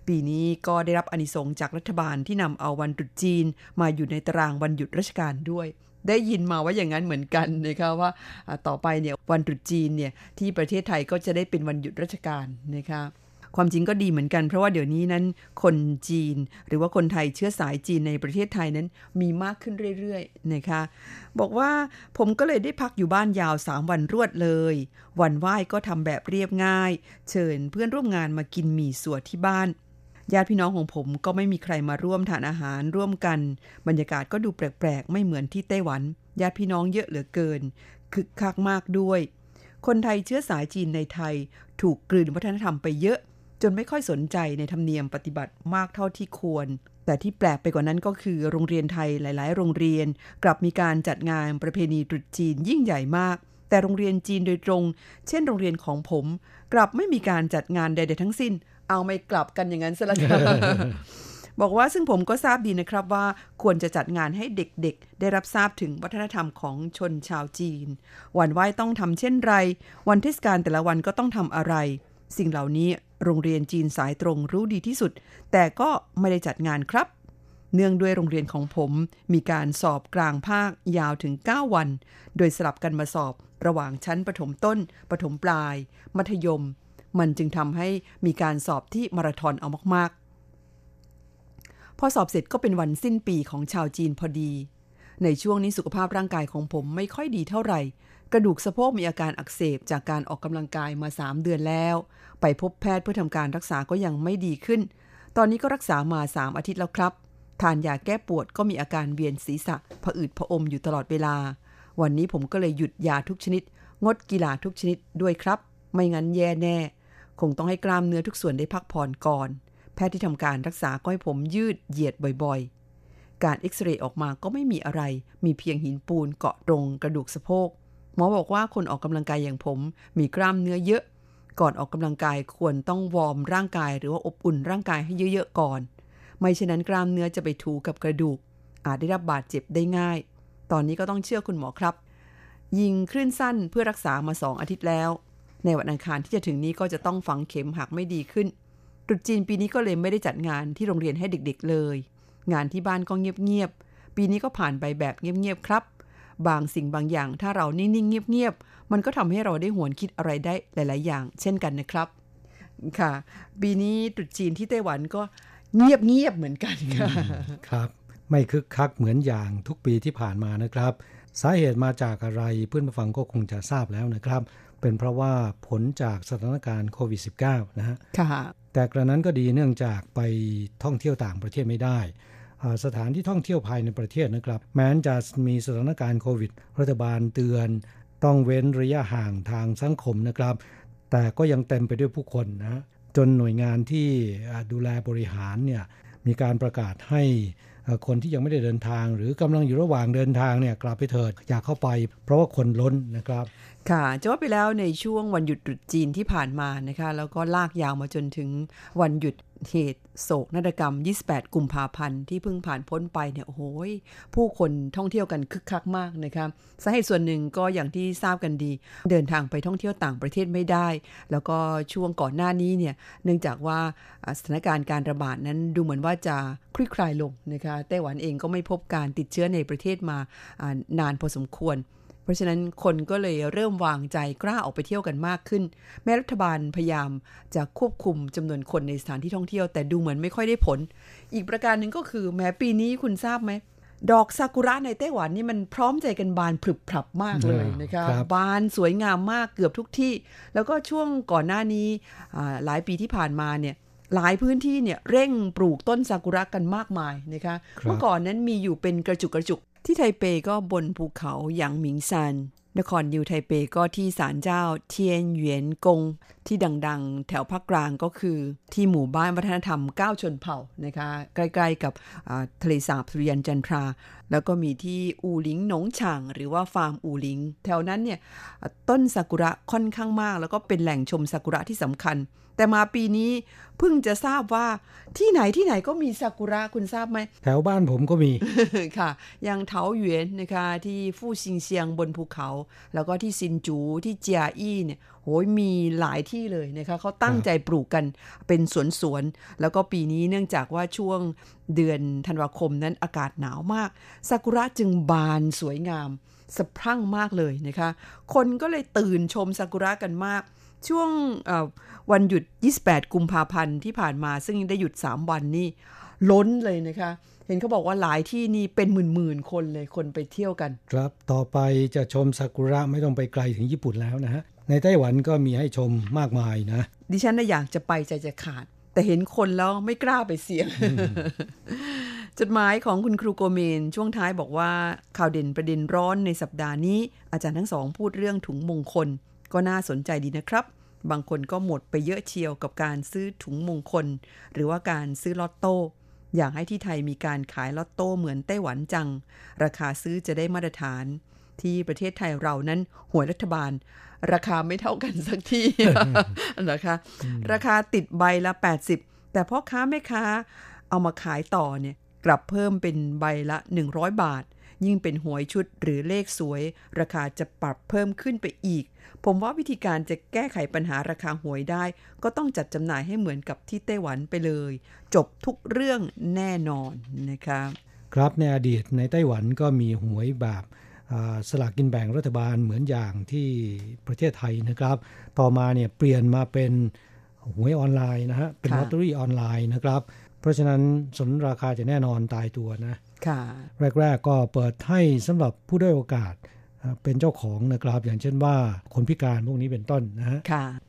ปีนี้ก็ได้รับอานิสงส์จากรัฐบาลที่นำเอาวันตรุษจีนมาอยู่ในตารางวันหยุดราชการด้วยได้ยินมาว่าอย่างนั้นเหมือนกันนะคะว่าต่อไปเนี่ยวันตรุษจีนเนี่ยที่ประเทศไทยก็จะได้เป็นวันหยุดราชการนะคะความจริงก็ดีเหมือนกันเพราะว่าเดี๋ยวนี้นั้นคนจีนหรือว่าคนไทยเชื้อสายจีนในประเทศไทยนั้นมีมากขึ้นเรื่อยๆนะคะบอกว่าผมก็เลยได้พักอยู่บ้านยาวสามวันรวดเลยวันไหว้ก็ทำแบบเรียบง่ายเชิญเพื่อนร่วมงานมากินหมี่สัวที่บ้าน ญาติพี่น้องของผมก็ไม่มีใครมาร่วมทานอาหารร่วมกันบรรยากาศก็ดูแปลกๆไม่เหมือนที่ไต้หวันญาติพี่น้องเยอะเหลือเกินคึกคักมากด้วยคนไทยเชื้อสายจีนในไทยถูกกลืนวัฒนธรรมไปเยอะจนไม่ค่อยสนใจในธรรมเนียมปฏิบัติมากเท่าที่ควรแต่ที่แปลกไปกว่านั้นก็คือโรงเรียนไทยหลายๆโรงเรียนกลับมีการจัดงานประเพณีตรุษจีนยิ่งใหญ่มากแต่โรงเรียนจีนโดยตรงเช่นโรงเรียนของผมกลับไม่มีการจัดงานใดๆทั้งสิ้นเอาไม่กลับกันอย่างนั้นซะละค่ะ บอกว่าซึ่งผมก็ทราบดีนะครับว่าควรจะจัดงานให้เด็กๆได้รับทราบถึงวัฒนธรรมของชนชาวจีนวันไหว้ต้องทำเช่นไรวันเทศกาลแต่ละวันก็ต้องทำอะไรสิ่งเหล่านี้โรงเรียนจีนสายตรงรู้ดีที่สุดแต่ก็ไม่ได้จัดงานครับเนื่องด้วยโรงเรียนของผมมีการสอบกลางภาคยาวถึงเก้าวันโดยสลับกันมาสอบระหว่างชั้นประถมต้นประถมปลายมัธยมมันจึงทำให้มีการสอบที่มาราธอนเอามากๆพอสอบเสร็จก็เป็นวันสิ้นปีของชาวจีนพอดีในช่วงนี้สุขภาพร่างกายของผมไม่ค่อยดีเท่าไหร่กระดูกสะโพกมีอาการอักเสบจากการออกกำลังกายมาสามเดือนแล้วไปพบแพทย์เพื่อทำการรักษาก็ยังไม่ดีขึ้นตอนนี้ก็รักษามาสามอาทิตย์แล้วครับทานยาแก้ปวดก็มีอาการเวียนศีรษะผะอืดผะอมอยู่ตลอดเวลาวันนี้ผมก็เลยหยุดยาทุกชนิดงดกีฬาทุกชนิดด้วยครับไม่งั้นแย่แน่คงต้องให้กล้ามเนื้อทุกส่วนได้พักผ่อนก่อนแพทย์ที่ทำการรักษาก็ให้ผมยืดเหยียดบ่อยๆการเอ็กซเรย์ออกมาก็ไม่มีอะไรมีเพียงหินปูนเกาะตรงกระดูกสะโพกหมอบอกว่าคนออกกำลังกายอย่างผมมีกล้ามเนื้อเยอะก่อนออกกำลังกายควรต้องวอร์มร่างกายหรือว่าอบอุ่นร่างกายให้เยอะๆก่อนไม่เช่นนั้นกล้ามเนื้อจะไปถูกับกระดูกอาจได้รับบาดเจ็บได้ง่ายตอนนี้ก็ต้องเชื่อคุณหมอครับยิงคลื่นสั้นเพื่อรักษามาสองอาทิตย์แล้วในวันอังคารที่จะถึงนี้ก็จะต้องฝังเข็มหากไม่ดีขึ้นตรุษจีนปีนี้ก็เลยไม่ได้จัดงานที่โรงเรียนให้เด็กๆเลยงานที่บ้านก็เงียบๆปีนี้ก็ผ่านไปแบบเงียบๆครับบางสิ่งบางอย่างถ้าเรานิ่งๆเงียบๆมันก็ทำให้เราได้หวนคิดอะไรได้หลายๆอย่างเช่นกันนะครับค่ะปีนี้ตรุษจีนที่ไต้หวันก็เงียบๆเหมือนกันค่ะครับไม่คึกคักเหมือนอย่างทุกปีที่ผ่านมานะครับสาเหตุมาจากอะไรเพื่อนผู้ฟังก็คงจะทราบแล้วนะครับเป็นเพราะว่าผลจากสถานการณ์โควิด สิบเก้า นะฮะแต่กระนั้นก็ดีเนื่องจากไปท่องเที่ยวต่างประเทศไม่ได้สถานที่ท่องเที่ยวภายในประเทศนะครับแม้จะมีสถานการณ์โควิดรัฐบาลเตือนต้องเว้นระยะห่างทางสังคมนะครับแต่ก็ยังเต็มไปด้วยผู้คนนะจนหน่วยงานที่ดูแลบริหารเนี่ยมีการประกาศให้คนที่ยังไม่ได้เดินทางหรือกำลังอยู่ระหว่างเดินทางเนี่ยกลับไปเถิดอย่าเข้าไปเพราะว่าคนล้นนะครับค่ะจะว่าไปแล้วในช่วงวันหยุดตรุษจีนที่ผ่านมานะคะแล้วก็ลากยาวมาจนถึงวันหยุดเหตุโศกนาฏกรรมยี่สิบแปดกุมภาพันธ์ที่เพิ่งผ่านพ้นไปเนี่ยโอ้โหผู้คนท่องเที่ยวกันคึกคักมากนะคะสาเหตุส่วนหนึ่งก็อย่างที่ทราบกันดีเดินทางไปท่องเที่ยวต่างประเทศไม่ได้แล้วก็ช่วงก่อนหน้านี้เนี่ยเนื่องจากว่าสถานการณ์การระบาดนั้นดูเหมือนว่าจะคลี่คลายลงนะคะไต้หวันเองก็ไม่พบการติดเชื้อในประเทศมานานพอสมควรเพราะฉะนั้นคนก็เลยเริ่มวางใจกล้าออกไปเที่ยวกันมากขึ้นแม้รัฐบาลพยายามจะควบคุมจำนวนคนในสถานที่ท่องเที่ยวแต่ดูเหมือนไม่ค่อยได้ผลอีกประการหนึ่งก็คือแม้ปีนี้คุณทราบไหมดอกซากุระในไต้หวันนี่มันพร้อมใจกันบานพรึบพรับมากเลยนะคะบานสวยงามมากเกือบทุกที่แล้วก็ช่วงก่อนหน้านี้หลายปีที่ผ่านมาเนี่ยหลายพื้นที่เนี่ยเร่งปลูกต้นซากุระกันมากมายนะคะเมื่อก่อนนั้นมีอยู่เป็นกระจุกกระจุกที่ไทเปก็บนภูเขาหยางหมิงซานนครนิวไทเปก็ที่ศาลเจ้าเทียนเหวียนกงที่ดังๆแถวภาคกลางก็คือที่หมู่บ้านวัฒนธรรมเก้าชนเผ่านะคะใกล้ๆกับทะเลสาบสุริยันจันทราแล้วก็มีที่อูหลิงหนงฉ่างหรือว่าฟาร์มอูหลิงแถวนั้นเนี่ยต้นซากุระค่อนข้างมากแล้วก็เป็นแหล่งชมซากุระที่สำคัญแต่มาปีนี้เพิ่งจะทราบว่าที่ไหนที่ไหนก็มีซากุระคุณทราบไหมแถวบ้านผมก็มี ค่ะอย่างเถาหยวนนะคะที่ฟู่ซิงเซียงบนภูเขาแล้วก็ที่ซินจูที่เจียอี้เนี่ยโหยมีหลายที่เลยนะคะเขาตั้งใจปลูกกันเป็นสวนๆแล้วก็ปีนี้เนื่องจากว่าช่วงเดือนธันวาคมนั้นอากาศหนาวมากซากุระจึงบานสวยงามสะพรั่งมากเลยนะคะคนก็เลยตื่นชมซากุระกันมากช่วงวันหยุดยี่สิบแปดกุมภาพันธ์ที่ผ่านมาซึ่งได้หยุดสามวันนี่ล้นเลยนะคะเห็นเขาบอกว่าหลายที่นี่เป็นหมื่นๆคนเลยคนไปเที่ยวกันครับต่อไปจะชมซากุระไม่ต้องไปไกลถึงญี่ปุ่นแล้วนะฮะในไต้หวันก็มีให้ชมมากมายนะดิฉันน่ะอยากจะไปใจจะขาด แต่เห็นคนแล้วไม่กล้าไปเสี่ยง จดหมายของคุณครูโกเมนช่วงท้ายบอกว่าข่าวเด่นประเด็นร้อนในสัปดาห์นี้อาจารย์ทั้งสองพูดเรื่องถุงมงคลก็น่าสนใจดีนะครับบางคนก็หมดไปเยอะเชียวกับการซื้อถุงมงคลหรือว่าการซื้อลอตโต้อยากให้ที่ไทยมีการขายลอตโต้เหมือนไต้หวันจังราคาซื้อจะได้มาตรฐานที่ประเทศไทยเรานั้นหวยรัฐบาลราคาไม่เท่ากันสักที่ นะคะราคาติดใบละแปดสิบแต่พ่อค้าแม่ค้าเอามาขายต่อเนี่ยกลับเพิ่มเป็นใบละหนึ่งร้อยบาทยิ่งเป็นหวยชุดหรือเลขสวยราคาจะปรับเพิ่มขึ้นไปอีกผมว่าวิธีการจะแก้ไขปัญหาราคาหวยได้ก็ต้องจัดจำหน่ายให้เหมือนกับที่ไต้หวันไปเลยจบทุกเรื่องแน่นอนนะคะครับในอดีตในไต้หวันก็มีหวยแบบสลากกินแบ่งรัฐบาลเหมือนอย่างที่ประเทศไทยนะครับต่อมาเนี่ยเปลี่ยนมาเป็นหวยออนไลน์นะฮะเป็นลอตเตอรี่ออนไลน์นะครับเพราะฉะนั้นสนราคาจะแน่นอนตายตัวนะแรกๆก็เปิดให้สำหรับผู้ด้อยโอกาสเป็นเจ้าของนะครับอย่างเช่นว่าคนพิการพวกนี้เป็นต้นนะฮะ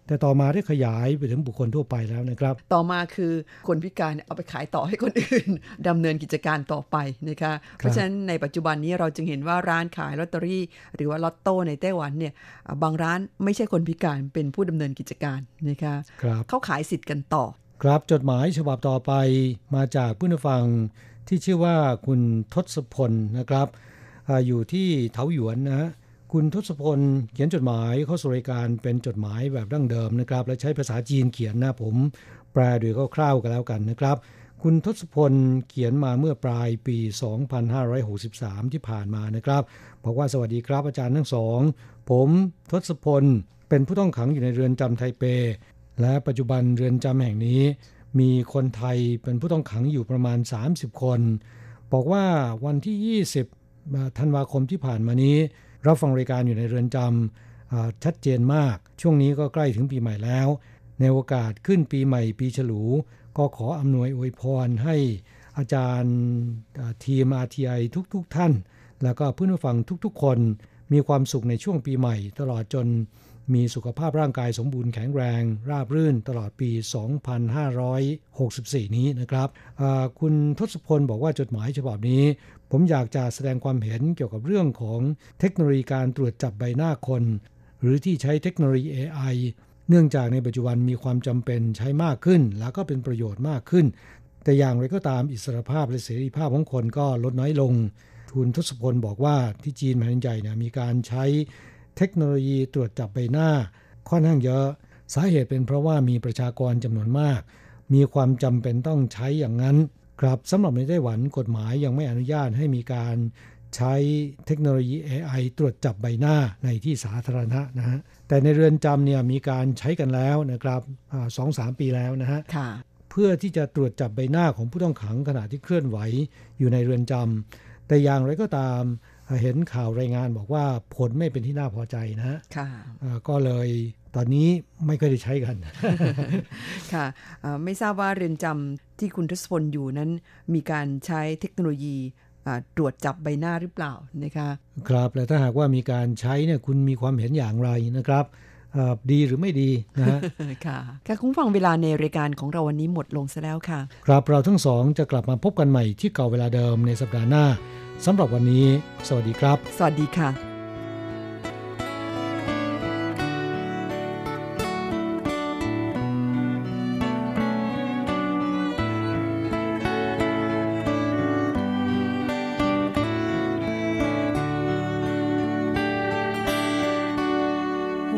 แต่ต่อมาได้ขยายไปถึงบุคคลทั่วไปแล้วนะครับต่อมาคือคนพิการเอาไปขายต่อให้คนอื่นดำเนินกิจการต่อไปนะคะเพราะฉะนั้นในปัจจุบันนี้เราจึงเห็นว่าร้านขายลอตเตอรี่หรือว่าลอตโต้ในไต้หวันเนี่ยบางร้านไม่ใช่คนพิการเป็นผู้ดำเนินกิจการนะคะเขาขายสิทธิ์กันต่อครับจดหมายฉบับต่อไปมาจากผู้ฟังที่ชื่อว่าคุณทศพลนะครับอยู่ที่เถาหยวนนะฮะคุณทศพลเขียนจดหมายเข้าสู่รายการเป็นจดหมายแบบดั้งเดิมนะครับและใช้ภาษาจีนเขียนนะผมแปลโดยคร่าวๆกันแล้วกันนะครับคุณทศพลเขียนมาเมื่อปลายปีสองพันห้าร้อยหกสิบสามที่ผ่านมานะครับบอกว่าสวัสดีครับอาจารย์ทั้งสองผมทศพลเป็นผู้ต้องขังอยู่ในเรือนจำไทเปและปัจจุบันเรือนจำแห่งนี้มีคนไทยเป็นผู้ต้องขังอยู่ประมาณสามสิบคนบอกว่าวันที่ยี่สิบธันวาคมที่ผ่านมานี้รับฟังรายการอยู่ในเรือนจำชัดเจนมากช่วงนี้ก็ใกล้ถึงปีใหม่แล้วในโอกาสขึ้นปีใหม่ปีฉลูก็ขออำนวยอวยพรให้อาจารย์ทีม อาร์ ที ไอ ทุกๆ ท่านแล้วก็เพื่อนผู้ฟังทุกๆคนมีความสุขในช่วงปีใหม่ตลอดจนมีสุขภาพร่างกายสมบูรณ์แข็งแรงราบรื่นตลอดปีสองพันห้าร้อยหกสิบสี่นี้นะครับคุณทศพลบอกว่าจดหมายฉบับนี้ผมอยากจะแสดงความเห็นเกี่ยวกับเรื่องของเทคโนโลยีการตรวจจับใบหน้าคนหรือที่ใช้เทคโนโลยี เอ ไอ เนื่องจากในปัจจุบันมีความจำเป็นใช้มากขึ้นแล้วก็เป็นประโยชน์มากขึ้นแต่อย่างไรก็ตามอิสรภาพและเสรีภาพของคนก็ลดน้อยลงคุณทศพลบอกว่าที่จีนแผ่นใหญ่เนี่ยมีการใช้เทคโนโลยีตรวจจับใบหน้าค่อนข้างเยอะสาเหตุเป็นเพราะว่ามีประชากรจำนวนมากมีความจำเป็นต้องใช้อย่างนั้นครับสำหรับในไต้หวันกฎหมายยังไม่อนุญาตให้มีการใช้เทคโนโลยี เอ ไอ ตรวจจับใบหน้าในที่สาธารณะนะฮะแต่ในเรือนจำเนี่ยมีการใช้กันแล้วนะครับ สองถึงสาม ปีแล้วนะฮะเพื่อที่จะตรวจจับใบหน้าของผู้ต้องขังขณะที่เคลื่อนไหวอยู่ในเรือนจำแต่อย่างไรก็ตามเห็นข่าวรายงานบอกว่าผลไม่เป็นที่น่าพอใจนะฮะก็เลยตอนนี้ไม่เคยได้ใช้กันค่ะไม่ทราบว่าเรือนจำที่คุณทศพลอยู่นั้นมีการใช้เทคโนโลยีตรวจจับใบหน้าหรือเปล่านะคะครับและถ้าหากว่ามีการใช้เนี่ยคุณมีความเห็นอย่างไรนะครับดีหรือไม่ดีนะฮะค่ะค่ะคุณฟังเวลาในรายการของเราวันนี้หมดลงซะแล้วค่ะครับเราทั้งสองจะกลับมาพบกันใหม่ที่เก่าเวลาเดิมในสัปดาห์หน้าสำหรับวันนี้สวัสดีครับสวัสดีค่ะ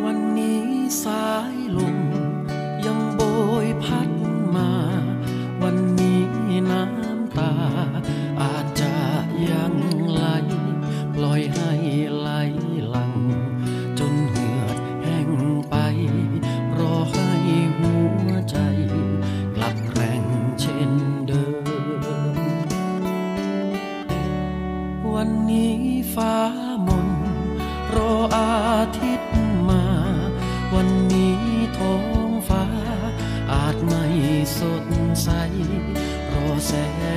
วันนี้สายลมยังโบยพัดมาวันนี้น้ำตาอาจจะยังไหลปล่อยให้ไหลหลังจนเหือดแห้งไปรอให้หัวใจกลับแรงเช่นเดิมวันนี้ฟ้ามนรออาทิตย์มาวันนี้ท้องฟ้าอาจไม่สดใสรอแส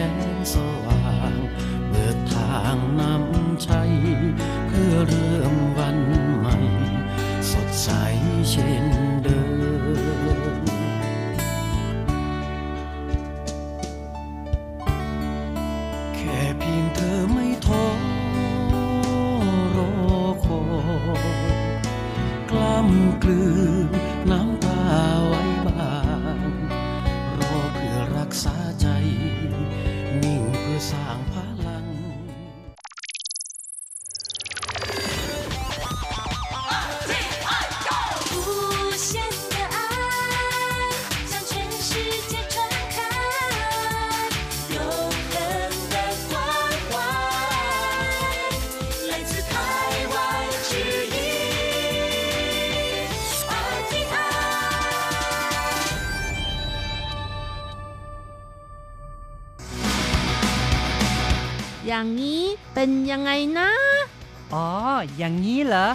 งสว่างเปิดทางนำชัยเพื่อเริ่มวันใหม่สดใสเช่นเดิม ำกลืนน้ำตาไว้บางรอเพื่อรักษาใจนิ่งเพื่อสร้างพลังอย่างนี้เป็นยังไงนะอ๋ออย่างนี้เหรอ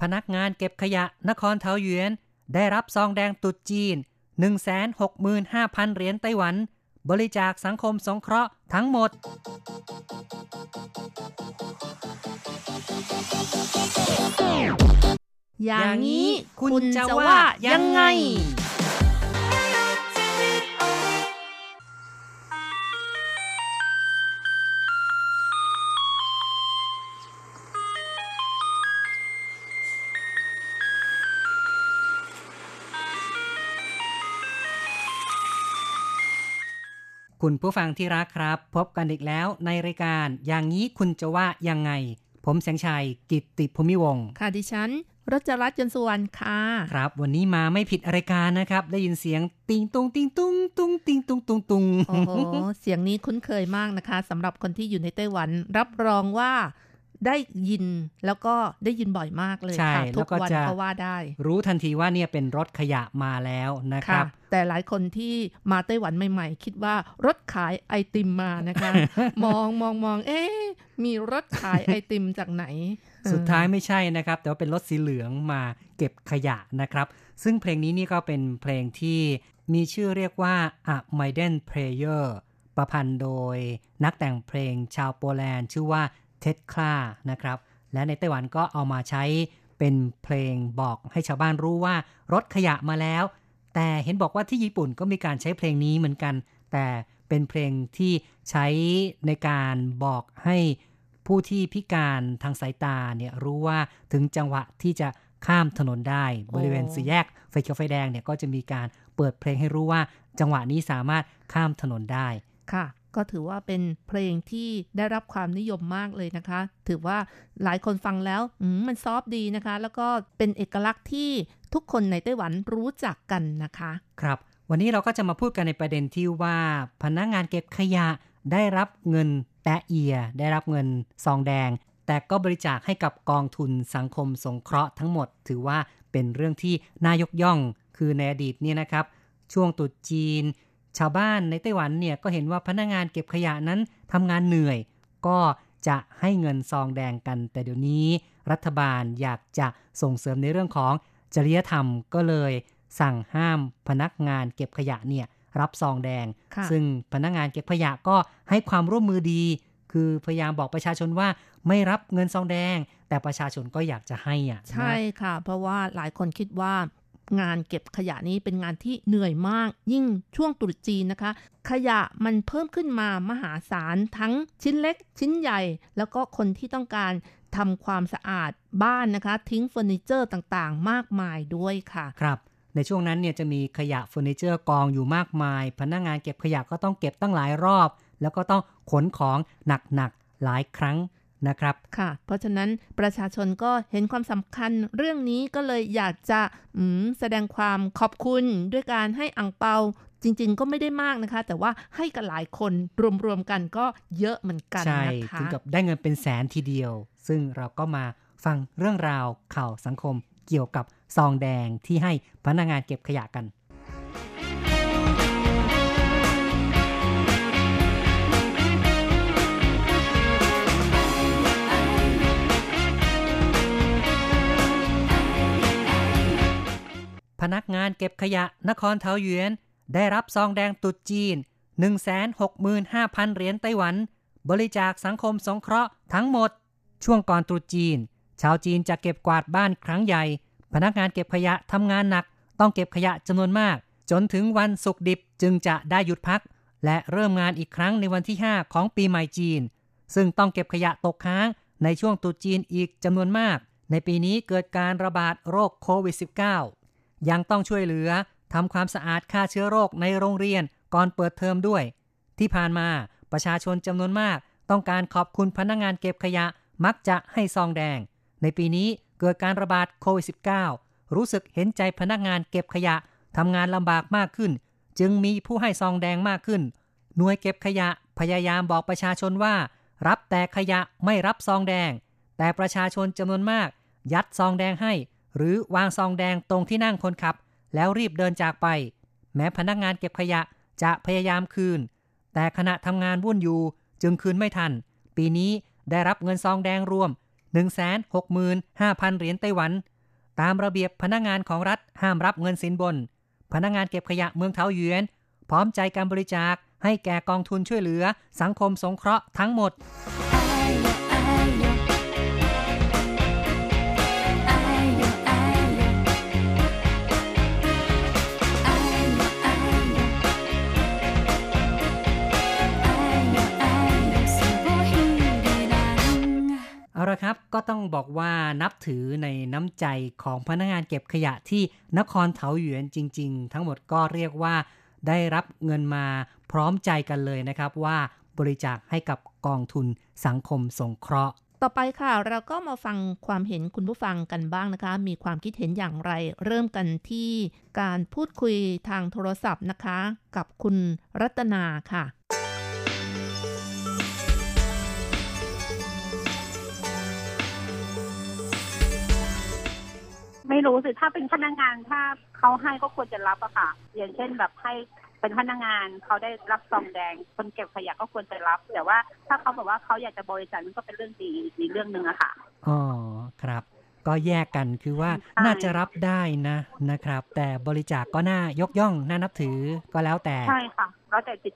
พนักงานเก็บขยะนครเทาหยวนได้รับซองแดงตุดจีน หนึ่งแสนหกหมื่นห้าพัน เหรียญไต้หวันบริจาคสังคมสงเคราะห์ทั้งหมดอย่างนี้คุณจะว่ายังไงคุณผู้ฟังที่รักครับพบกันอีกแล้วในรายการอย่างนี้คุณจะว่ายังไงผมแสงชัยกิตติภูมิวงศ์ค่ะดิฉันรัชรัตน์ยนต์สุวรรณค่ะครับวันนี้มาไม่ผิดรายการนะครับได้ยินเสียงติงตุงติงตุงตุงติงตุงตุงตุงโอ้โห เสียงนี้คุ้นเคยมากนะคะสำหรับคนที่อยู่ในไต้หวันรับรองว่าได้ยินแล้วก็ได้ยินบ่อยมากเลยค่ะทุกวันก็ว่าได้รู้ทันทีว่าเนี่ยเป็นรถขยะมาแล้วนะครับแต่หลายคนที่มาไต้หวันใหม่ๆคิดว่ารถขายไอติมมานะคะ มองมองมองเอ๊ะมีรถขายไอติมจากไหน สุดท้ายไม่ใช่นะครับแต่ว่าเป็นรถสีเหลืองมาเก็บขยะนะครับซึ่งเพลงนี้นี่ก็เป็นเพลงที่มีชื่อเรียกว่า A Maiden Player ประพันธ์โดยนักแต่งเพลงชาวโปแลนด์ชื่อว่าเท็ดคลานะครับและในไต้หวันก็เอามาใช้เป็นเพลงบอกให้ชาวบ้านรู้ว่ารถขยะมาแล้วแต่เห็นบอกว่าที่ญี่ปุ่นก็มีการใช้เพลงนี้เหมือนกันแต่เป็นเพลงที่ใช้ในการบอกให้ผู้ที่พิการทางสายตาเนี่ยรู้ว่าถึงจังหวะที่จะข้ามถนนได้บริเวณสี่แยกไฟเขียวไฟแดงเนี่ยก็จะมีการเปิดเพลงให้รู้ว่าจังหวะนี้สามารถข้ามถนนได้ค่ะก็ถือว่าเป็นเพลงที่ได้รับความนิยมมากเลยนะคะถือว่าหลายคนฟังแล้วมันซอฟดีนะคะแล้วก็เป็นเอกลักษณ์ที่ทุกคนในไต้หวันรู้จักกันนะคะครับวันนี้เราก็จะมาพูดกันในประเด็นที่ว่าพนักงานเก็บขยะได้รับเงินแตะเอียได้รับเงินซองแดงแต่ก็บริจาคให้กับกองทุนสังคมสงเคราะห์ทั้งหมดถือว่าเป็นเรื่องที่น่ายกย่องคือในอดีตเนี่ยนะครับช่วงตรุษจีนชาวบ้านในไต้หวันเนี่ยก็เห็นว่าพนักงานเก็บขยะนั้นทำงานเหนื่อยก็จะให้เงินซองแดงกันแต่เดี๋ยวนี้รัฐบาลอยากจะส่งเสริมในเรื่องของจริยธรรมก็เลยสั่งห้ามพนักงานเก็บขยะเนี่ยรับซองแดงซึ่งพนักงานเก็บขยะก็ให้ความร่วมมือดีคือพยายามบอกประชาชนว่าไม่รับเงินซองแดงแต่ประชาชนก็อยากจะให้อ่ะใช่ค่ะเพราะว่าหลายคนคิดว่างานเก็บขยะนี้เป็นงานที่เหนื่อยมากยิ่งช่วงตรุษจีนนะคะขยะมันเพิ่มขึ้นมามหาศาลทั้งชิ้นเล็กชิ้นใหญ่แล้วก็คนที่ต้องการทำความสะอาดบ้านนะคะทิ้งเฟอร์นิเจอร์ต่างๆมากมายด้วยค่ะครับในช่วงนั้นเนี่ยจะมีขยะเฟอร์นิเจอร์กองอยู่มากมายพนักงานเก็บขยะก็ต้องเก็บตั้งหลายรอบแล้วก็ต้องขนของหนักๆหลายครั้งนะครับค่ะเพราะฉะนั้นประชาชนก็เห็นความสำคัญเรื่องนี้ก็เลยอยากจะแสดงความขอบคุณด้วยการให้อั่งเปาจริงๆก็ไม่ได้มากนะคะแต่ว่าให้กันหลายคนรวมๆกันก็เยอะเหมือนกันนะคะถึงกับได้เงินเป็นแสนทีเดียวซึ่งเราก็มาฟังเรื่องราวข่าวสังคมเกี่ยวกับซองแดงที่ให้พนักงานเก็บขยะกันพนักงานเก็บขยะนครเทาหยวนได้รับซองแดงตุดจีน หนึ่งแสนหกหมื่นห้าพัน เหรียญไต้หวันบริจาคสังคมสงเคราะห์ทั้งหมดช่วงก่อนตรุษจีนชาวจีนจะเก็บกวาดบ้านครั้งใหญ่พนักงานเก็บขยะทำงานหนักต้องเก็บขยะจำนวนมากจนถึงวันศุกร์ดิบจึงจะได้หยุดพักและเริ่มงานอีกครั้งในวันที่ห้าของปีใหม่จีนซึ่งต้องเก็บขยะตกค้างในช่วงตรุษจีนอีกจำนวนมาก ในปีนี้เกิดการระบาดโรคโควิด สิบเก้า ยังต้องช่วยเหลือทำความสะอาดฆ่าเชื้อโรคในโรงเรียนก่อนเปิดเทอมด้วยที่ผ่านมาประชาชนจำนวนมากต้องการขอบคุณพนักงานเก็บขยะมักจะให้ซองแดงในปีนี้เกิดการระบาดโควิด สิบเก้า รู้สึกเห็นใจพนักงานเก็บขยะทำงานลำบากมากขึ้นจึงมีผู้ให้ซองแดงมากขึ้นหน่วยเก็บขยะพยายามบอกประชาชนว่ารับแต่ขยะไม่รับซองแดงแต่ประชาชนจำนวนมากยัดซองแดงให้หรือวางซองแดงตรงที่นั่งคนขับแล้วรีบเดินจากไปแม้พนักงานเก็บขยะจะพยายามคืนแต่ขณะทำงานวุ่นอยู่จึงคืนไม่ทันปีนี้ได้รับเงินซองแดงรวม หนึ่งแสนหกหมื่นห้าพัน เหรียญไต้หวันตามระเบียบพนักงานของรัฐห้ามรับเงินสินบนพนักงานเก็บขยะเมืองเถาหยวนพร้อมใจการบริจาคให้แก่กองทุนช่วยเหลือสังคมสงเคราะห์ทั้งหมดเอาละครับก็ต้องบอกว่านับถือในน้ำใจของพนักงานเก็บขยะที่นครเถาหยวนจริงๆทั้งหมดก็เรียกว่าได้รับเงินมาพร้อมใจกันเลยนะครับว่าบริจาคให้กับกองทุนสังคมสงเคราะห์ต่อไปค่ะเราก็มาฟังความเห็นคุณผู้ฟังกันบ้างนะคะมีความคิดเห็นอย่างไรเริ่มกันที่การพูดคุยทางโทรศัพท์นะคะกับคุณรัตนาค่ะไม่รู้สิถ้าเป็นพนักงานถ้าเขาให้ก็ควรจะรับอะค่ะอย่างเช่นแบบให้เป็นพนักงานเขาได้รับซองแดงคนเก็บขยะก็ควรจะรับแต่ว่าถ้าเขาบอกว่าเขาอยากจะบริจาคมันก็เป็นเรื่องดีอีกเรื่องนึงอะค่ะอ๋อครับก็แยกกันคือว่าน่าจะรับได้นะนะครับแต่บริจาค ก็น่ายกย่องน่านับถือก็แล้วแต่ใช่ค่ะแล้วแต่จิต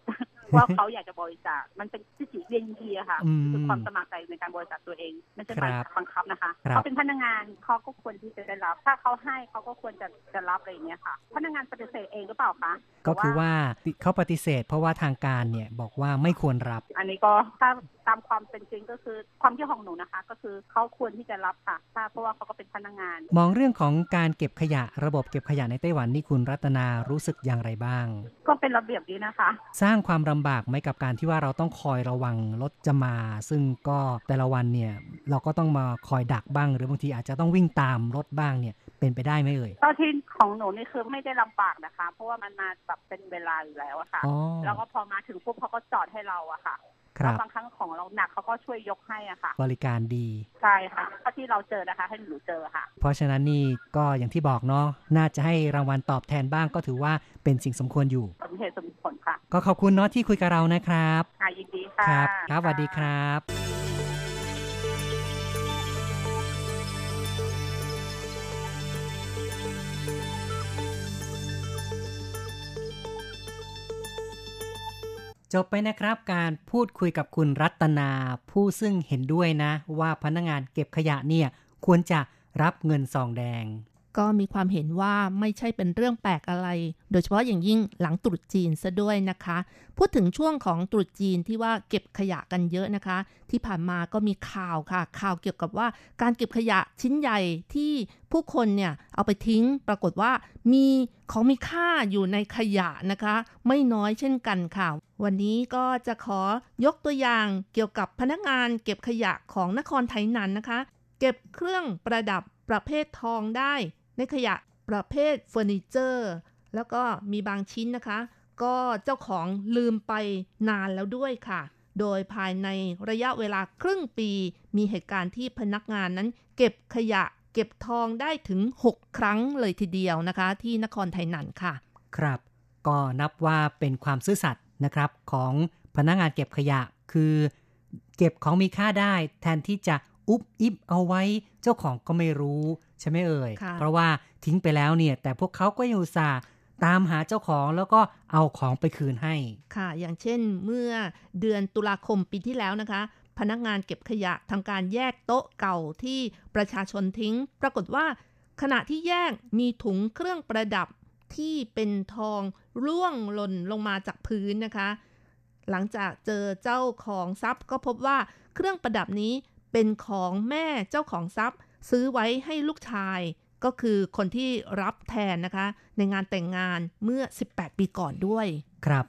ว่าเขาอยากจะบริจาคมันเป็นสิทธิเรียนดีอะค่ะคือความสมัครใจในการบริจาคตัวเองไม่ใช่การบังคับนะคะเขาเป็นพนักงานเขาก็ควรที่จะได้รับถ้าเขาให้เขาก็ควรจะจะรับอะไรอย่างเงี้ยค่ะพนักงานปฏิเสธเองหรือเปล่าคะก็คือว่าเขาปฏิเสธเพราะว่าทางการเนี่ยบอกว่าไม่ควรรับอันนี้ก็ถ้าตามความเป็นจริงก็คือความคิดของหนูนะคะก็คือเขาควรที่จะรับค่ะถ้าเพราะว่าเขาก็เป็นพนักงานมองเรื่องของการเก็บขยะระบบเก็บขยะในไต้หวันนี่คุณรัตนารู้สึกอย่างไรบ้างก็เป็นระเบียบดีนะคะสร้างความลำบากไหมกับการที่ว่าเราต้องคอยระวังรถจะมาซึ่งก็แต่ละวันเนี่ยเราก็ต้องมาคอยดักบ้างหรือบางทีอาจจะต้องวิ่งตามรถบ้างเนี่ยเป็นไปได้ไหมเอ่ยก็ที่ของหนูนี่คือไม่ได้ลำบากนะคะเพราะว่ามันมาแบบเป็นเวลาอยู่แล้วอะค่ะแล้วก็พอมาถึงปุ๊บเขาก็จอดให้เราอะค่ะบางครั้งของเราหนักเขาก็ช่วยยกให้อะค่ะบริการดีใช่ค่ะก็ที่เราเจอนะคะให้หนูเจอค่ะเพราะฉะนั้นนี่ก็อย่างที่บอกเนาะน่าจะให้รางวัลตอบแทนบ้างก็ถือว่าเป็นสิ่งสมควรอยู่สมเหตุสมผลค่ะก็ขอบคุณเนาะที่คุยกับเรานะครับค่ะยินดีค่ะครับครับสวัสดีครับจบไปนะครับการพูดคุยกับคุณรัตนาผู้ซึ่งเห็นด้วยนะว่าพนักงานเก็บขยะเนี่ยควรจะรับเงินซองแดงก็มีความเห็นว่าไม่ใช่เป็นเรื่องแปลกอะไรโดยเฉพาะอย่างยิ่งหลังตรุษจีนซะด้วยนะคะพูดถึงช่วงของตรุษจีนที่ว่าเก็บขยะกันเยอะนะคะที่ผ่านมาก็มีข่าวค่ะข่าวเกี่ยวกับว่าการเก็บขยะชิ้นใหญ่ที่ผู้คนเนี่ยเอาไปทิ้งปรากฏว่ามีของมีค่าอยู่ในขยะนะคะไม่น้อยเช่นกันค่ะวันนี้ก็จะขอยกตัวอย่างเกี่ยวกับพนักงานเก็บขยะของนครไทยนั้นนะคะเก็บเครื่องประดับประเภททองได้ในขยะประเภทเฟอร์นิเจอร์แล้วก็มีบางชิ้นนะคะก็เจ้าของลืมไปนานแล้วด้วยค่ะโดยภายในระยะเวลาครึ่งปีมีเหตุการณ์ที่พนักงานนั้นเก็บขยะเก็บทองได้ถึงหกครั้งเลยทีเดียวนะคะที่นครไทยนั่นค่ะครับก็นับว่าเป็นความซื่อสัตย์นะครับของพนักงานเก็บขยะคือเก็บของมีค่าได้แทนที่จะอุบอิบเอาไว้เจ้าของก็ไม่รู้ใช่ไหมเอ่ยเพราะว่าทิ้งไปแล้วเนี่ยแต่พวกเขาก็ยังอุตส่าห์ตามหาเจ้าของแล้วก็เอาของไปคืนให้ค่ะอย่างเช่นเมื่อเดือนตุลาคมปีที่แล้วนะคะพนักงานเก็บขยะทำการแยกโต๊ะเก่าที่ประชาชนทิ้งปรากฏว่าขณะที่แยกมีถุงเครื่องประดับที่เป็นทองร่วงหล่นลงมาจากพื้นนะคะหลังจากเจอเจ้าของทรัพย์ก็พบว่าเครื่องประดับนี้เป็นของแม่เจ้าของทรัพย์ ซื้อไว้ให้ลูกชายก็คือคนที่รับแทนนะคะในงานแต่งงานเมื่อสิบแปดปีก่อนด้วยครับ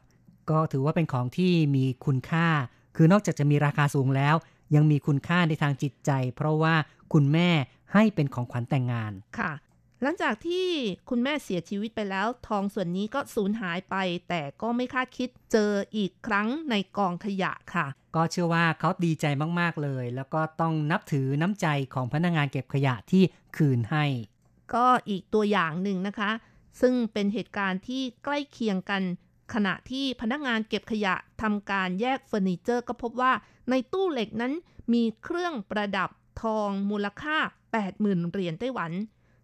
ก็ถือว่าเป็นของที่มีคุณค่าคือนอกจากจะมีราคาสูงแล้วยังมีคุณค่าในทางจิตใจเพราะว่าคุณแม่ให้เป็นของขวัญแต่งงานค่ะหลังจากที่คุณแม่เสียชีวิตไปแล้วทองส่วนนี้ก็สูญหายไปแต่ก็ไม่คาดคิดเจออีกครั้งในกองขยะค่ะก็เชื่อว่าเขาดีใจมากๆเลยแล้วก็ต้องนับถือน้ำใจของพนักงานเก็บขยะที่คืนให้ก็อีกตัวอย่างหนึ่งนะคะซึ่งเป็นเหตุการณ์ที่ใกล้เคียงกันขณะที่พนักงานเก็บขยะทำการแยกเฟอร์นิเจอร์ก็พบว่าในตู้เหล็กนั้นมีเครื่องประดับทองมูลค่า แปดหมื่น เหรียญไต้หวัน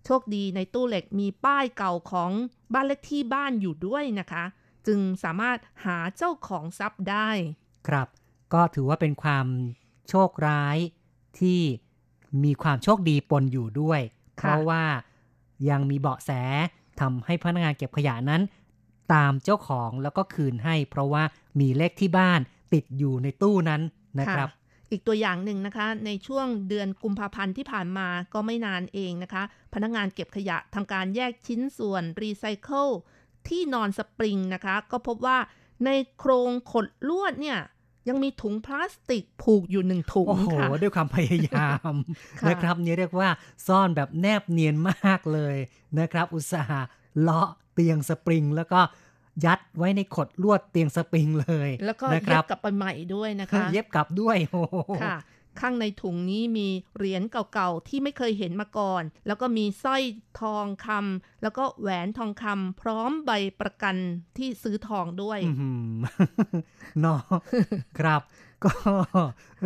โชคดีในตู้เหล็กมีป้ายเก่าของบ้านเลขที่บ้านอยู่ด้วยนะคะจึงสามารถหาเจ้าของทรัพย์ได้ครับก็ถือว่าเป็นความโชคร้ายที่มีความโชคดีปนอยู่ด้วยเพราะว่ายังมีเบาะแสทำให้พนักงานเก็บขยะนั้นตามเจ้าของแล้วก็คืนให้เพราะว่ามีเลขที่บ้านติดอยู่ในตู้นั้นนะครับอีกตัวอย่างหนึ่งนะคะในช่วงเดือนกุมภาพันธ์ที่ผ่านมาก็ไม่นานเองนะคะพนักงานเก็บขยะทำการแยกชิ้นส่วนรีไซเคิลที่นอนสปริงนะคะก็พบว่าในโครงขดลวดเนี่ยยังมีถุงพลาสติกผูกอยู่หนึ่งถุงค่ะโอ้โหด้วยความพยายามนะครับนี่เรียกว่าซ่อนแบบแนบเนียนมากเลยนะครับอุตส่าห์เลาะเตียงสปริงแล้วก็ยัดไว้ในขดลวดเตียงสปริงเลยแล้วก็เย็บกลับไปใหม่ด้วยนะคะเย็บกลับด้วยโอ้ค่ะข้างในถุงนี้มีเหรียญเก่าๆที่ไม่เคยเห็นมาก่อนแล้วก็มีสร้อยทองคำแล้วก็แหวนทองคำพร้อมใบประกันที่ซื้อทองด้วยเนาะครับก็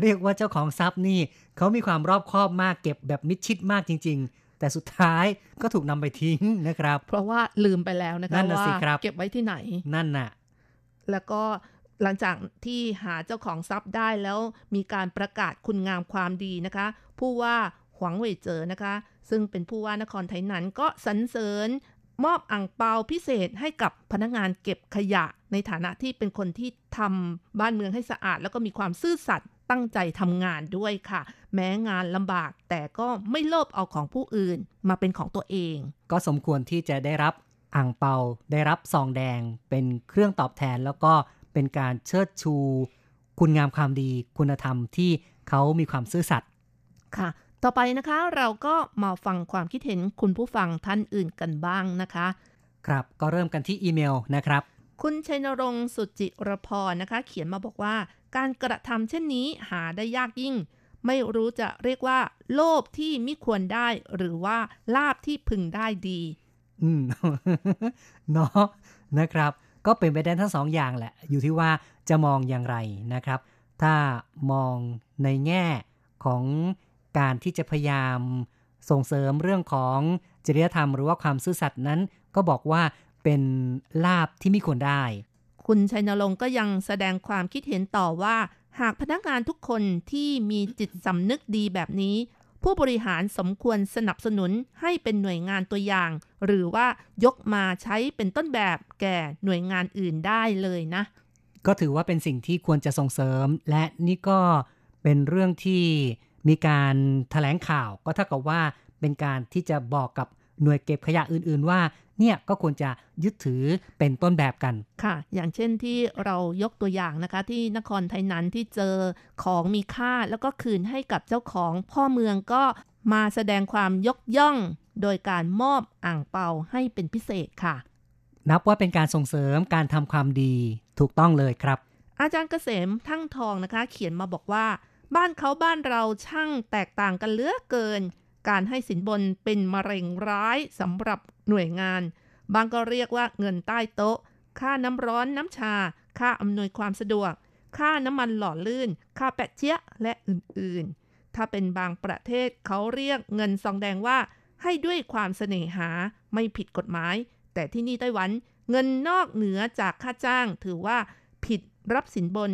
เรียกว่าเจ้าของทรัพย์นี่เขามีความรอบคอบมากเก็บแบบมิดชิดมากจริงๆแต่สุดท้ายก็ถูกนำไปทิ้งนะครับเพราะว่าลืมไปแล้วนะคะว่าเก็บไว้ที่ไหนนั่นน่ะแล้วก็หลังจากที่หาเจ้าของทรัพย์ได้แล้วมีการประกาศคุณงามความดีนะคะผู้ว่าหวังเหว่ยเจ๋อนะคะซึ่งเป็นผู้ว่านครไทหนันก็สรรเสริญมอบอั่งเปาพิเศษให้กับพนักงานเก็บขยะในฐานะที่เป็นคนที่ทำบ้านเมืองให้สะอาดแล้วก็มีความซื่อสัตย์ตั้งใจทำงานด้วยค่ะแม้งานลำบากแต่ก็ไม่โลภเอาของผู้อื่นมาเป็นของตัวเองก็สมควรที่จะได้รับอั่งเปาได้รับซองแดงเป็นเครื่องตอบแทนแล้วก็เป็นการเชิดชูคุณงามความดีคุณธรรมที่เขามีความซื่อสัตย์ค่ะต่อไปนะคะเราก็มาฟังความคิดเห็นคุณผู้ฟังท่านอื่นกันบ้างนะคะครับก็เริ่มกันที่อีเมลนะครับคุณชัยนรงค์สุจิรพรนะคะเขียนมาบอกว่าการกระทำเช่นนี้หาได้ยากยิ่งไม่รู้จะเรียกว่าโลภที่ไม่ควรได้หรือว่าลาภที่พึงได้ดีอืมเนาะนะครับก็เป็นไปได้ทั้งสองอย่างแหละอยู่ที่ว่าจะมองอย่างไรนะครับถ้ามองในแง่ของการที่จะพยายามส่งเสริมเรื่องของจริยธรรมหรือว่าความซื่อสัตย์นั้นก็บอกว่าเป็นลาภที่ไม่ควรได้คุณชัยนรงค์ก็ยังแสดงความคิดเห็นต่อว่าหากพนักงานทุกคนที่มีจิตสำนึกดีแบบนี้ผู้บริหารสมควรสนับสนุนให้เป็นหน่วยงานตัวอย่างหรือว่ายกมาใช้เป็นต้นแบบแก่หน่วยงานอื่นได้เลยนะก็ถือว่าเป็นสิ่งที่ควรจะส่งเสริมและนี่ก็เป็นเรื่องที่มีการแถลงข่าวก็เท่ากับว่าเป็นการที่จะบอกกับหน่วยเก็บขยะอื่นๆว่าเนี่ยก็ควรจะยึดถือเป็นต้นแบบกันค่ะอย่างเช่นที่เรายกตัวอย่างนะคะที่นครไทหนันที่เจอของมีค่าแล้วก็คืนให้กับเจ้าของพ่อเมืองก็มาแสดงความยกย่องโดยการมอบอั่งเปาให้เป็นพิเศษค่ะนับว่าเป็นการส่งเสริมการทำความดีถูกต้องเลยครับอาจารย์เกษมทั้งทองนะคะเขียนมาบอกว่าบ้านเขาบ้านเราช่างแตกต่างกันเหลือเกินการให้สินบนเป็นมะเร็งร้ายสำหรับหน่วยงานบางก็เรียกว่าเงินใต้โต๊ะค่าน้ำร้อนน้ำชาค่าอำนวยความสะดวกค่าน้ำมันหล่อลื่นค่าแปะเจี๊ยะและอื่นๆถ้าเป็นบางประเทศเขาเรียกเงินซองแดงว่าให้ด้วยความเสน่หาไม่ผิดกฎหมายแต่ที่นี่ไต้หวันเงินนอกเหนือจากค่าจ้างถือว่าผิดรับสินบน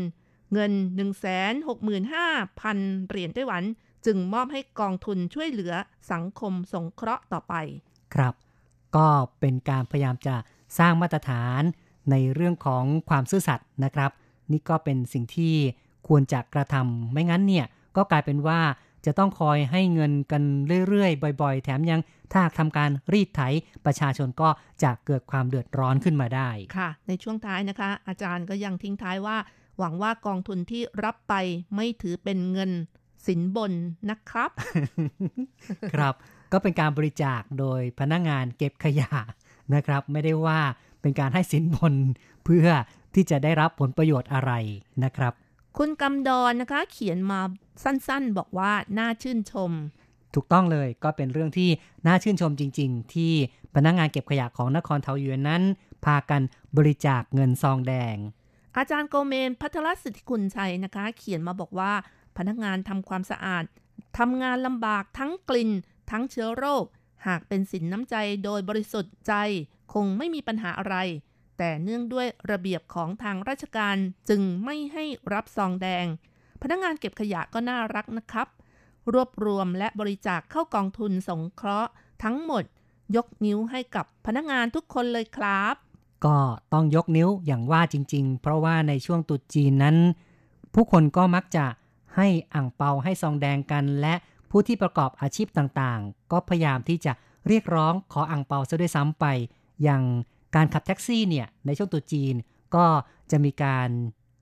เงิน หนึ่งแสนหกหมื่นห้าพัน เหรียญไต้หวันจึงมอบให้กองทุนช่วยเหลือสังคมสงเคราะห์ต่อไปครับก็เป็นการพยายามจะสร้างมาตรฐานในเรื่องของความซื่อสัตย์นะครับนี่ก็เป็นสิ่งที่ควรจะกระทำไม่งั้นเนี่ยก็กลายเป็นว่า จะต้องคอยให้เงินกันเรื่อยๆบ่อยๆแถมยังถ้าทำการรีดไถประชาชนก็จะเกิดความเดือดร้อนขึ้นมาได้ค่ะในช่วงท้ายนะคะอาจารย์ก็ยังทิ้งท้ายว่าหวังว่ากองทุนที่รับไปไม่ถือเป็นเงินสินบนนะครับ ครับก็เป็นการบริจาคโดยพนักงานเก็บขยะนะครับไม่ได้ว่าเป็นการให้สินบนเพื่อที่จะได้รับผลประโยชน์อะไรนะครับคุณกำดอนนะคะเขียนมาสั้นๆบอกว่าน่าชื่นชมถูกต้องเลยก็เป็นเรื่องที่น่าชื่นชมจริงๆที่พนักงานเก็บขยะของนครเทาหยวนนั้นพากันบริจาคเงินซองแดงอาจารย์โกเมนพัทรสิทธิกุลชัยนะคะเขียนมาบอกว่าพนักงานทำความสะอาดทำงานลำบากทั้งกลิ่นทั้งเชื้อโรคหากเป็นสินน้ำใจโดยบริสุทธิ์ใจคงไม่มีปัญหาอะไรแต่เนื่องด้วยระเบียบของทางราชการจึงไม่ให้รับซองแดงพนักงานเก็บขยะก็น่ารักนะครับรวบรวมและบริจาคเข้ากองทุนสงเคราะห์ทั้งหมดยกนิ้วให้กับพนักงานทุกคนเลยครับก็ต้องยกนิ้วอย่างว่าจริงๆเพราะว่าในช่วงตรุษจีนนั้นผู้คนก็มักจะให้อั่งเปาให้ซองแดงกันและผู้ที่ประกอบอาชีพต่างๆก็พยายามที่จะเรียกร้องขออั่งเปาซะด้วยซ้ำไปอย่างการขับแท็กซี่เนี่ยในช่วงตรุษจีนก็จะมีการ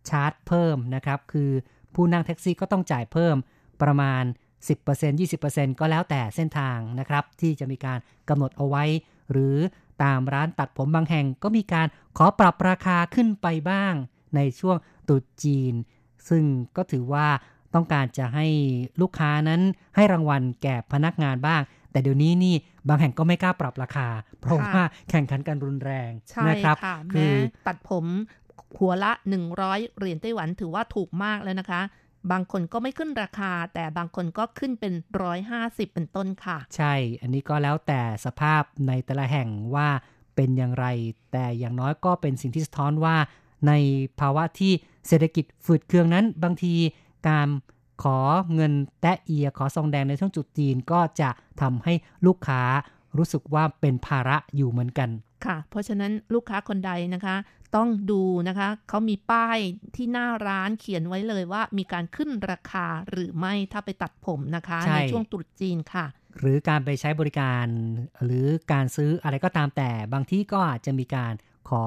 ชาร์จเพิ่มนะครับคือผู้นั่งแท็กซี่ก็ต้องจ่ายเพิ่มประมาณ สิบเปอร์เซ็นต์ ยี่สิบเปอร์เซ็นต์ ก็แล้วแต่เส้นทางนะครับที่จะมีการกำหนดเอาไว้หรือตามร้านตัดผมบางแห่งก็มีการขอปรับราคาขึ้นไปบ้างในช่วงตรุษจีนซึ่งก็ถือว่าต้องการจะให้ลูกค้านั้นให้รางวัลแก่พนักงานบ้างแต่เดี๋ยวนี้นี่บางแห่งก็ไม่กล้าปรับราคาเพราะว่าแข่งขันกันรุนแรงนะครับคือตัดผมหัวละหนึ่งร้อยเหรียญไต้หวันถือว่าถูกมากแล้วนะคะบางคนก็ไม่ขึ้นราคาแต่บางคนก็ขึ้นเป็นหนึ่งร้อยห้าสิบเป็นต้นค่ะใช่อันนี้ก็แล้วแต่สภาพในแต่ละแห่งว่าเป็นอย่างไรแต่อย่างน้อยก็เป็นสิ่งที่สะท้อนว่าในภาวะที่เศรษฐกิจฝืดเคืองนั้นบางทีการขอเงินแตะเอียขอซองแดงในช่วงจุดจีนก็จะทำให้ลูกค้ารู้สึกว่าเป็นภาระอยู่เหมือนกันค่ะเพราะฉะนั้นลูกค้าคนใดนะคะต้องดูนะคะเขามีป้ายที่หน้าร้านเขียนไว้เลยว่ามีการขึ้นราคาหรือไม่ถ้าไปตัดผมนะคะ ใ, ในช่วงตรุษจีนค่ะหรือการไปใช้บริการหรือการซื้ออะไรก็ตามแต่บางที่ก็อาจจะมีการขอ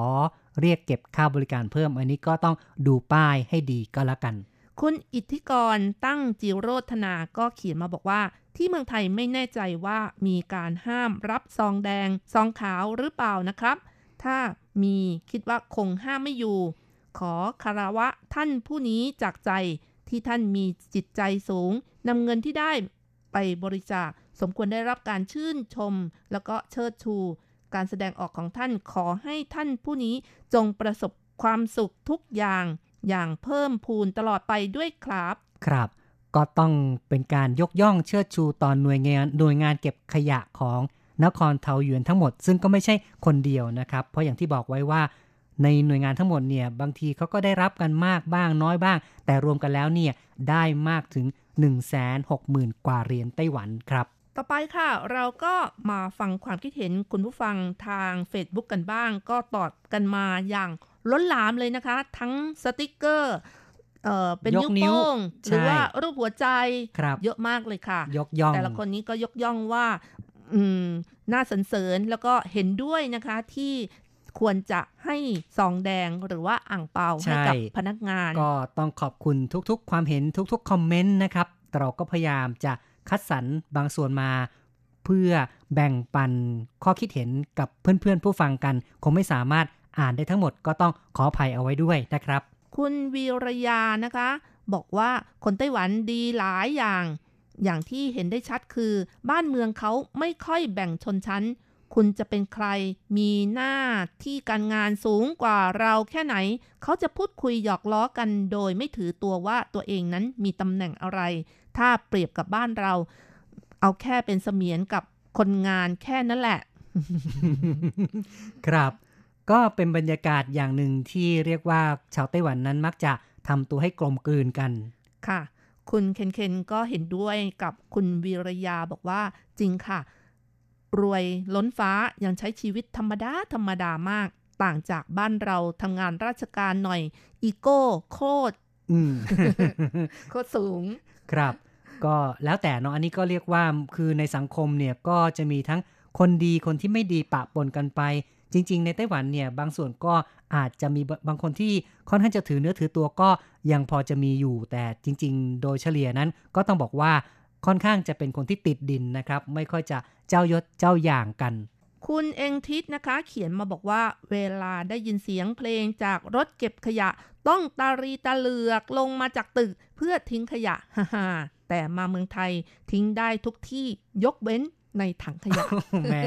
เรียกเก็บค่าบริการเพิ่มอันนี้ก็ต้องดูป้ายให้ดีก็แล้วกันคุณอิทธิกรตั้งจิโรธนาก็เขียนมาบอกว่าที่เมืองไทยไม่แน่ใจว่ามีการห้ามรับซองแดงซองขาวหรือเปล่านะครับถ้ามีคิดว่าคงห้ามไม่อยู่ขอคารวะท่านผู้นี้จากใจที่ท่านมีจิตใจสูงนำเงินที่ได้ไปบริจาคสมควรได้รับการชื่นชมแล้วก็เชิดชูการแสดงออกของท่านขอให้ท่านผู้นี้จงประสบความสุขทุกอย่างอย่างเพิ่มพูนตลอดไปด้วยครับครับก็ต้องเป็นการยกย่องเชิดชูตอนหน่วยงานหน่วยงานเก็บขยะของนครเทาหยวนทั้งหมดซึ่งก็ไม่ใช่คนเดียวนะครับเพราะอย่างที่บอกไว้ว่าในหน่วยงานทั้งหมดเนี่ยบางทีเขาก็ได้รับกันมากบ้างน้อยบ้างแต่รวมกันแล้วเนี่ยได้มากถึง หนึ่งแสนหกหมื่น กว่าเหรียญไต้หวันครับต่อไปค่ะเราก็มาฟังความคิดเห็นคุณผู้ฟังทาง Facebook กันบ้างก็ตอบกันมาอย่างล้นหลามเลยนะคะทั้งสติ๊กเกอร์เอ่อเป็นนิ้วโป้งหรือว่ารูปหัวใจเยอะมากเลยค่ะยกย่องแต่ละคนนี้ก็ยกย่องว่าอืมน่าสรรเสริญแล้วก็เห็นด้วยนะคะที่ควรจะให้ซองแดงหรือว่าอั่งเปาให้กับพนักงานก็ต้องขอบคุณทุกๆความเห็นทุกๆคอมเมนต์นะครับเราก็พยายามจะคัดสรรบางส่วนมาเพื่อแบ่งปันข้อคิดเห็นกับเพื่อนๆผู้ฟังกันคงไม่สามารถอ่านได้ทั้งหมดก็ต้องขออภัยเอาไว้ด้วยนะครับคุณวีรยานะคะบอกว่าคนไต้หวันดีหลายอย่างอย่างที่เห็นได้ชัดคือบ้านเมืองเขาไม่ค่อยแบ่งชนชั้นคุณจะเป็นใครมีหน้าที่การงานสูงกว่าเราแค่ไหนเขาจะพูดคุยหยอกล้อกันโดยไม่ถือตัวว่าตัวเองนั้นมีตำแหน่งอะไรถ้าเปรียบกับบ้านเราเอาแค่เป็นเสมียนกับคนงานแค่นั้นแหละ ครับก็เป็นบรรยากาศอย่างหนึ่งที่เรียกว่าชาวไต้หวันนั้นมักจะทำตัวให้กลมกลืนกันค่ะคุณเคนเคนก็เห็นด้วยกับคุณวีรยาบอกว่าจริงค่ะรวยล้นฟ้ายังใช้ชีวิตธรรมดาธรรมดามากต่างจากบ้านเราทำงานราชการหน่อยอีโก้โคตร โคตรสูงครับ ก็แล้วแต่เนาะอันนี้ก็เรียกว่าคือในสังคมเนี่ยก็จะมีทั้งคนดีคนที่ไม่ดีปะปนกันไปจริงๆในไต้หวันเนี่ยบางส่วนก็อาจจะมีบางคนที่ค่อนข้างจะถือเนื้อถือตัวก็ยังพอจะมีอยู่แต่จริงๆโดยเฉลี่ยนั้นก็ต้องบอกว่าค่อนข้างจะเป็นคนที่ติดดินนะครับไม่ค่อยจะเจ้ายศเจ้าอย่างกันคุณเองทิศนะคะเขียนมาบอกว่าเวลาได้ยินเสียงเพลงจากรถเก็บขยะต้องตารีตาเหลือกลงมาจากตึกเพื่อทิ้งขยะฮ่าๆแต่มาเมืองไทยทิ้งได้ทุกที่ยกเว้นในถังขยะ แม่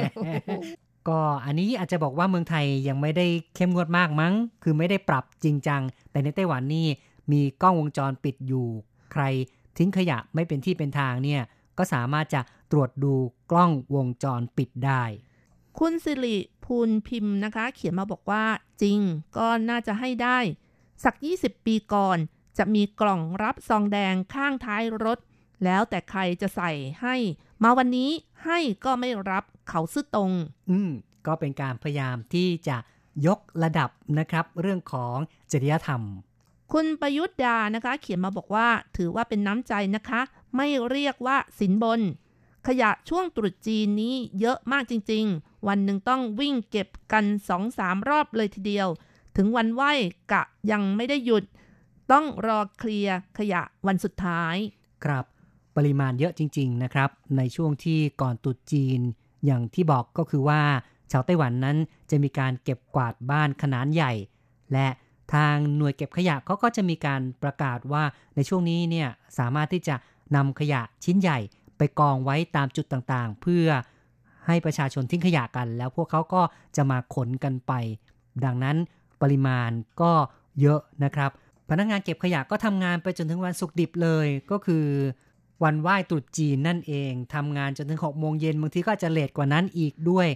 ก็อันนี้อาจจะบอกว่าเมืองไทยยังไม่ได้เข้มงวดมากมั้งคือไม่ได้ปรับจริงจังแต่ในไต้หวันนี่มีกล้องวงจรปิดอยู่ใครทิ้งขยะไม่เป็นที่เป็นทางเนี่ยก็สามารถจะตรวจดูกล้องวงจรปิดได้คุณสิริภูลพิมพ์นะคะเขียนมาบอกว่าจริงก็น่าจะให้ได้สักยี่สิบปีก่อนจะมีกล่องรับซองแดงข้างท้ายรถแล้วแต่ใครจะใส่ให้มาวันนี้ให้ก็ไม่รับเขาซื้อตรงอืมก็เป็นการพยายามที่จะยกระดับนะครับเรื่องของจริยธรรมคุณประยุทธ์ดานะคะเขียนมาบอกว่าถือว่าเป็นน้ำใจนะคะไม่เรียกว่าสินบนขยะช่วงตรุษจีนนี้เยอะมากจริงๆวันหนึ่งต้องวิ่งเก็บกัน สองสาม รอบเลยทีเดียวถึงวันไหว้กะยังไม่ได้หยุดต้องรอเคลียร์ขยะวันสุดท้ายครับปริมาณเยอะจริงๆนะครับในช่วงที่ก่อนตรุษจีนอย่างที่บอกก็คือว่าชาวไต้หวันนั้นจะมีการเก็บกวาดบ้านขนาดใหญ่และทางหน่วยเก็บขยะเขาก็จะมีการประกาศว่าในช่วงนี้เนี่ยสามารถที่จะนำขยะชิ้นใหญ่ไปกองไว้ตามจุดต่างๆเพื่อให้ประชาชนทิ้งขยะกันแล้วพวกเขาก็จะมาขนกันไปดังนั้นปริมาณก็เยอะนะครับพนักงานเก็บขยะก็ทำงานไปจนถึงวันศุกร์ดิบเลยก็คือวันไหว้ตรุษจีนนั่นเองทำงานจนถึงหกโมงเย็นบางทีก็จะเลทกว่านั้นอีกด้วย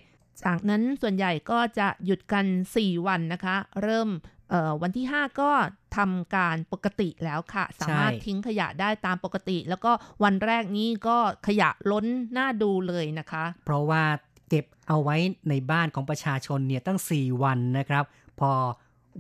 จากนั้นส่วนใหญ่ก็จะหยุดกันสี่วันนะคะเริ่มเอ่อวันที่ห้าก็ทำการปกติแล้วค่ะสามารถทิ้งขยะได้ตามปกติแล้วก็วันแรกนี้ก็ขยะล้นหน้าดูเลยนะคะเพราะว่าเก็บเอาไว้ในบ้านของประชาชนเนี่ยตั้งสี่วันนะครับพอ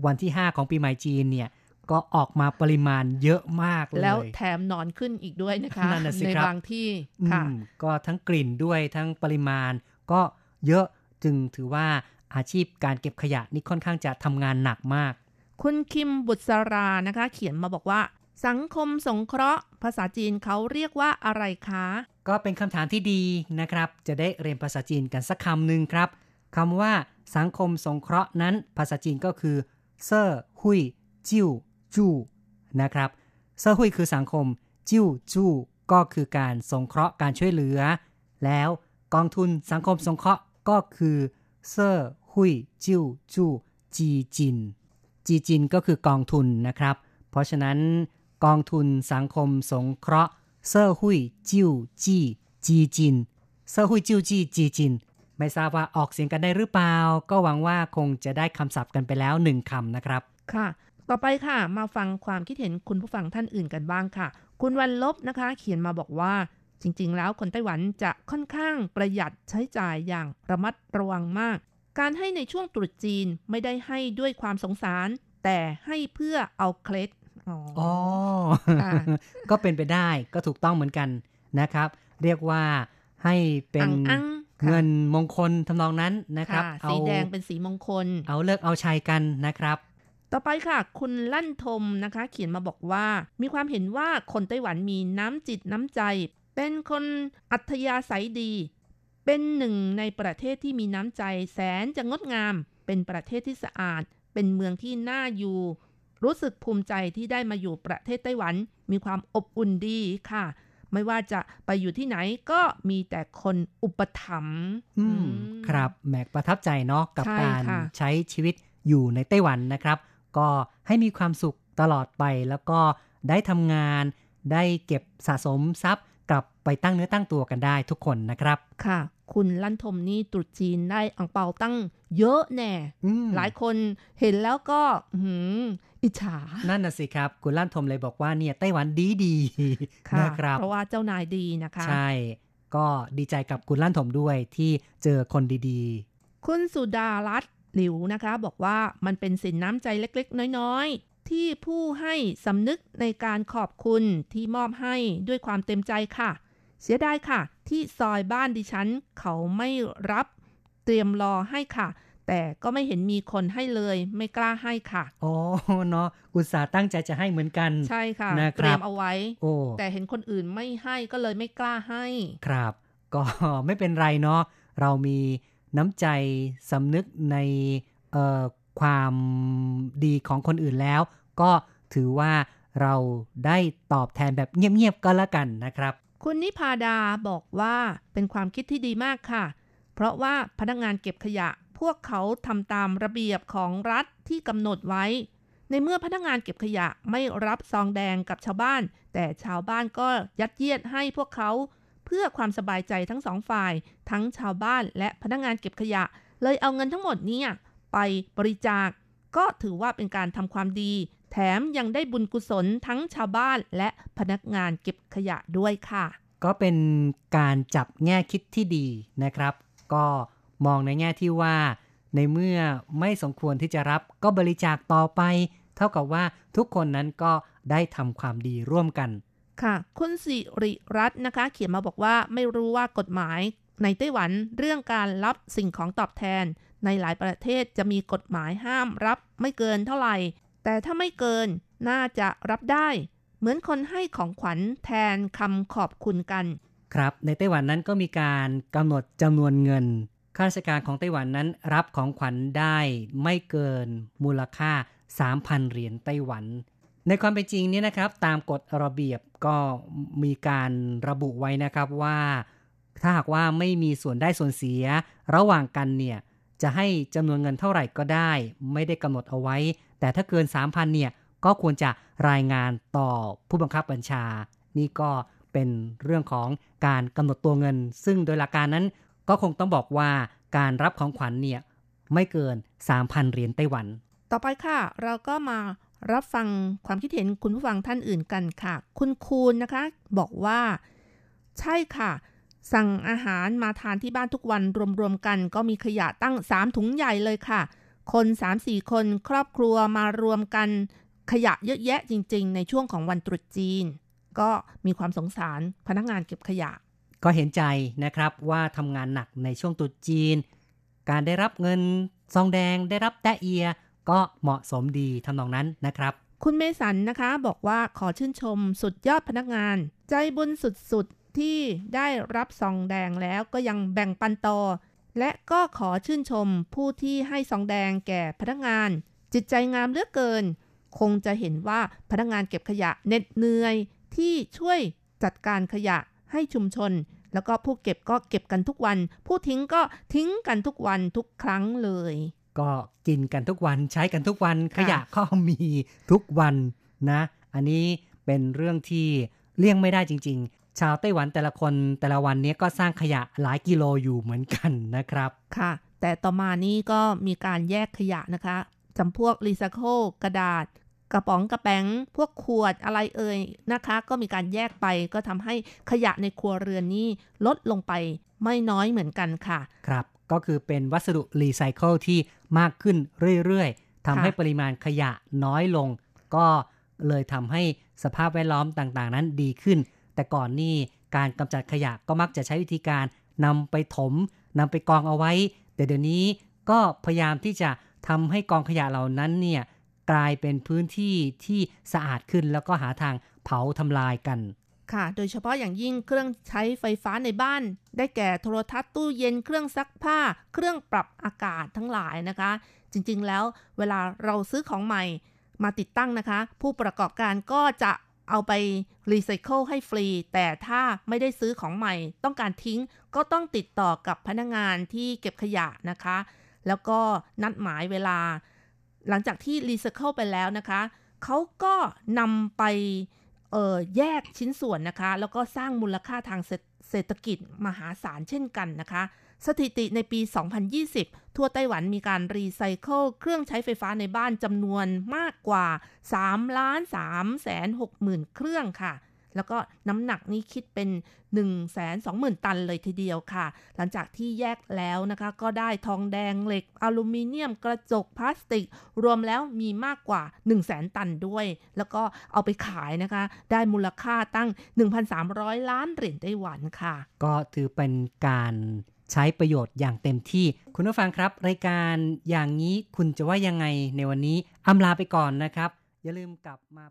วันที่ห้าของปีใหม่จีนเนี่ยก็ออกมาปริมาณเยอะมากเลยแล้วแถมนอนขึ้นอีกด้วยนะคะ ในบางที่ค่ะก็ทั้งกลิ่นด้วยทั้งปริมาณก็เยอะจึงถือว่าอาชีพการเก็บขยะนี่ค่อนข้างจะทำงานหนักมากคุณคิมบุษรานะคะเขียนมาบอกว่าสังคมสงเคราะห์ภาษาจีนเขาเรียกว่าอะไรคะก็เป็นคำถามที่ดีนะครับจะได้เรียนภาษาจีนกันสักคำหนึ่งครับคำว่าสังคมสงเคราะห์นั้นภาษาจีนก็คือเซ่อหุยจิ้วจู้นะครับเซ่อหุยคือสังคมจิ้วจู้ก็คือการสงเคราะห์การช่วยเหลือแล้วกองทุนสังคมสงเคราะห์ก็คือเซ่อหุยจิ้วจู้จีจินจีจินก็คือกองทุนนะครับเพราะฉะนั้นกองทุนสังคมสงเคราะห์เซ่อหุยจิ้วจี้จีจินเซ่อหุยจิ้วจี้จีจินไม่ทราบว่าออกเสียงกันได้หรือเปล่าก็หวังว่าคงจะได้คำศัพท์กันไปแล้วหนึ่งคำนะครับค่ะต่อไปค่ะมาฟังความคิดเห็นคุณผู้ฟังท่านอื่นกันบ้างค่ะคุณวันลบนะคะเขียนมาบอกว่าจริงๆแล้วคนไต้หวันจะค่อนข้างประหยัดใช้จ่ายอย่างระมัดระวังมากการให้ในช่วงตรุษจีนไม่ได้ให้ด้วยความสงสารแต่ให้เพื่อเอาเคล็ดอ๋อ oh. ก็เป็นไปได้ก็ถูกต้องเหมือนกันนะครับเรียกว่าให้เป็นเงินมงคลทำนองนั้นนะครับสีแดงเป็นสีมงคลเอาเลิกเอาชัยกันนะครับต่อไปค่ะคุณลั่นทมนะคะเขียนมาบอกว่ามีความเห็นว่าคนไต้หวันมีน้ำจิตน้ำใจเป็นคนอัธยาศัยดีเป็นหนึ่งในประเทศที่มีน้ำใจแสนจะงดงามเป็นประเทศที่สะอาดเป็นเมืองที่น่าอยู่รู้สึกภูมิใจที่ได้มาอยู่ประเทศไต้หวันมีความอบอุ่นดีค่ะไม่ว่าจะไปอยู่ที่ไหนก็มีแต่คนอุปถัมภ์ครับแหมประทับใจเนาะกับการใช้ชีวิตอยู่ในไต้หวันนะครับก็ให้มีความสุขตลอดไปแล้วก็ได้ทำงานได้เก็บสะสมทรัพย์กลับไปตั้งเนื้อตั้งตัวกันได้ทุกคนนะครับค่ะคุณลั่นทมนี่ตรุษจีนได้อั่งเปาตั้งเยอะแน่หลายคนเห็นแล้วก็อิจฉานั่นน่ะสิครับคุณลั่นทมเลยบอกว่าเนี่ยไต้หวันดีดีนะครับเพราะว่าเจ้านายดีนะคะใช่ก็ดีใจกับคุณลั่นทมด้วยที่เจอคนดีๆคุณสุดารัตน์หลิวนะคะบอกว่ามันเป็นสินน้ำใจเล็กๆน้อยๆ ที่ผู้ให้สำนึกในการขอบคุณที่มอบให้ด้วยความเต็มใจค่ะเสียดายค่ะที่ซอยบ้านดิฉันเขาไม่รับเตรียมรอให้ค่ะแต่ก็ไม่เห็นมีคนให้เลยไม่กล้าให้ค่ะอ๋อเนาะอุตส่าห์ตั้งใจจะให้เหมือนกันใช่ค่ะนะเตรียมเอาไว้แต่เห็นคนอื่นไม่ให้ก็เลยไม่กล้าให้ครับก็ไม่เป็นไรเนาะเรามีน้ำใจสำนึกในเอ่อความดีของคนอื่นแล้วก็ถือว่าเราได้ตอบแทนแบบเงียบๆก็แล้วกันนะครับคุณนิพาดาบอกว่าเป็นความคิดที่ดีมากค่ะเพราะว่าพนักงานเก็บขยะพวกเขาทำตามระเบียบของรัฐที่กำหนดไว้ในเมื่อพนักงานเก็บขยะไม่รับซองแดงกับชาวบ้านแต่ชาวบ้านก็ยัดเยียดให้พวกเขาเพื่อความสบายใจทั้งสองฝ่ายทั้งชาวบ้านและพนักงานเก็บขยะเลยเอาเงินทั้งหมดนี้ไปบริจาคก็ถือว่าเป็นการทำความดีแถมยังได้บุญกุศลทั้งชาวบ้านและพนักงานเก็บขยะด้วยค่ะก็เป็นการจับแง่คิดที่ดีนะครับก็มองในแง่ที่ว่าในเมื่อไม่สมควรที่จะรับก็บริจาคต่อไปเท่ากับว่าทุกคนนั้นก็ได้ทำความดีร่วมกันค่ะคุณสิริรัตน์นะคะเขียนมาบอกว่าไม่รู้ว่ากฎหมายในไต้หวันเรื่องการรับสิ่งของตอบแทนในหลายประเทศจะมีกฎหมายห้ามรับไม่เกินเท่าไหร่แต่ถ้าไม่เกินน่าจะรับได้เหมือนคนให้ของขวัญแทนคำขอบคุณกันครับในไต้หวันนั้นก็มีการกำหนดจำนวนเงินข้าราชการของไต้หวันนั้นรับของขวัญได้ไม่เกินมูลค่า สามพัน เหรียญไต้หวันในความเป็นจริงเนี่ยนะครับตามกฎระเบียบก็มีการระบุไว้นะครับว่าถ้าหากว่าไม่มีส่วนได้ส่วนเสียระหว่างกันเนี่ยจะให้จำนวนเงินเท่าไหร่ก็ได้ไม่ได้กำหนดเอาไว้แต่ถ้าเกิน สามพัน เนี่ยก็ควรจะรายงานต่อผู้บังคับบัญชานี่ก็เป็นเรื่องของการกำหนดตัวเงินซึ่งโดยหลักการนั้นก็คงต้องบอกว่าการรับของขวัญเนี่ยไม่เกิน สามพัน เหรียญไต้หวันต่อไปค่ะเราก็มารับฟังความคิดเห็นคุณผู้ฟังท่านอื่นกันค่ะคุณคูณนะคะบอกว่าใช่ค่ะสั่งอาหารมาทานที่บ้านทุกวันรวมๆกันก็มีขยะตั้งสามถุงใหญ่เลยค่ะคน สามสี่ คนครอบครัวมารวมกันขยะเยอะแยะจริงๆในช่วงของวันตรุษจีนก็มีความสงสารพนักงานเก็บขยะก็เห็นใจนะครับว่าทำงานหนักในช่วงตรุษจีนการได้รับเงินซองแดงได้รับแตะเอียก็เหมาะสมดีทำนองนั้นนะครับคุณเมสันนะคะบอกว่าขอชื่นชมสุดยอดพนักงานใจบุญสุดๆที่ได้รับซองแดงแล้วก็ยังแบ่งปันต่อและก็ขอชื่นชมผู้ที่ให้ซองแดงแก่พนักงานจิตใจงามเหลือเกินคงจะเห็นว่าพนักงานเก็บขยะเหน็ดเหนื่อยที่ช่วยจัดการขยะให้ชุมชนแล้วก็ผู้เก็บก็เก็บกันทุกวันผู้ทิ้งก็ทิ้งกันทุกวันทุกครั้งเลยก็กินกันทุกวันใช้กันทุกวันขยะก็มีทุกวันนะอันนี้เป็นเรื่องที่เลี่ยงไม่ได้จริงๆชาวไต้หวันแต่ละคนแต่ละวันนี้ก็สร้างขยะหลายกิโลอยู่เหมือนกันนะครับค่ะแต่ต่อมานี้ก็มีการแยกขยะนะคะจำพวกรีไซเคิลกระดาษกระป๋องกระแป๋งพวกขวดอะไรเอ่ยนะคะก็มีการแยกไปก็ทำให้ขยะในครัวเรือนนี้ลดลงไปไม่น้อยเหมือนกันค่ะครับก็คือเป็นวัสดุรีไซเคิลที่มากขึ้นเรื่อยๆทำให้ปริมาณขยะน้อยลงก็เลยทำให้สภาพแวดล้อมต่างๆนั้นดีขึ้นแต่ก่อนนี่การกำจัดขยะก็มักจะใช้วิธีการนำไปถมนำไปกองเอาไว้แต่เดี๋ยวนี้ก็พยายามที่จะทำให้กองขยะเหล่านั้นเนี่ยกลายเป็นพื้นที่ที่สะอาดขึ้นแล้วก็หาทางเผาทำลายกันค่ะโดยเฉพาะอย่างยิ่งเครื่องใช้ไฟฟ้าในบ้านได้แก่โทรทัศน์ตู้เย็นเครื่องซักผ้าเครื่องปรับอากาศทั้งหลายนะคะจริงๆแล้วเวลาเราซื้อของใหม่มาติดตั้งนะคะผู้ประกอบการก็จะเอาไปรีไซเคิลให้ฟรีแต่ถ้าไม่ได้ซื้อของใหม่ต้องการทิ้งก็ต้องติดต่อกับพนักงานที่เก็บขยะนะคะแล้วก็นัดหมายเวลาหลังจากที่รีไซเคิลไปแล้วนะคะเขาก็นำไปเอ่อแยกชิ้นส่วนนะคะแล้วก็สร้างมูลค่าทางเศรษฐกิจมหาศาลเช่นกันนะคะสถิติในปีสองพันยี่สิบทั่วไต้หวันมีการรีไซเคิลเครื่องใช้ไฟฟ้าในบ้านจำนวนมากกว่า สามล้านสามแสนหกหมื่น เครื่องค่ะ แล้วก็น้ำหนักนี้คิดเป็น หนึ่งแสนสองหมื่น ตันเลยทีเดียวค่ะหลังจากที่แยกแล้วนะคะก็ได้ทองแดงเหล็กอลูมิเนียมกระจกพลาสติกรวมแล้วมีมากกว่า หนึ่งแสน ตันด้วยแล้วก็เอาไปขายนะคะได้มูลค่าตั้ง หนึ่งพันสามร้อย ล้านเหรียญไต้หวันค่ะก็ถือเป็นการใช้ประโยชน์อย่างเต็มที่คุณผู้ฟังครับรายการอย่างนี้คุณจะว่ายังไงในวันนี้อำลาไปก่อนนะครับอย่าลืมกลับมา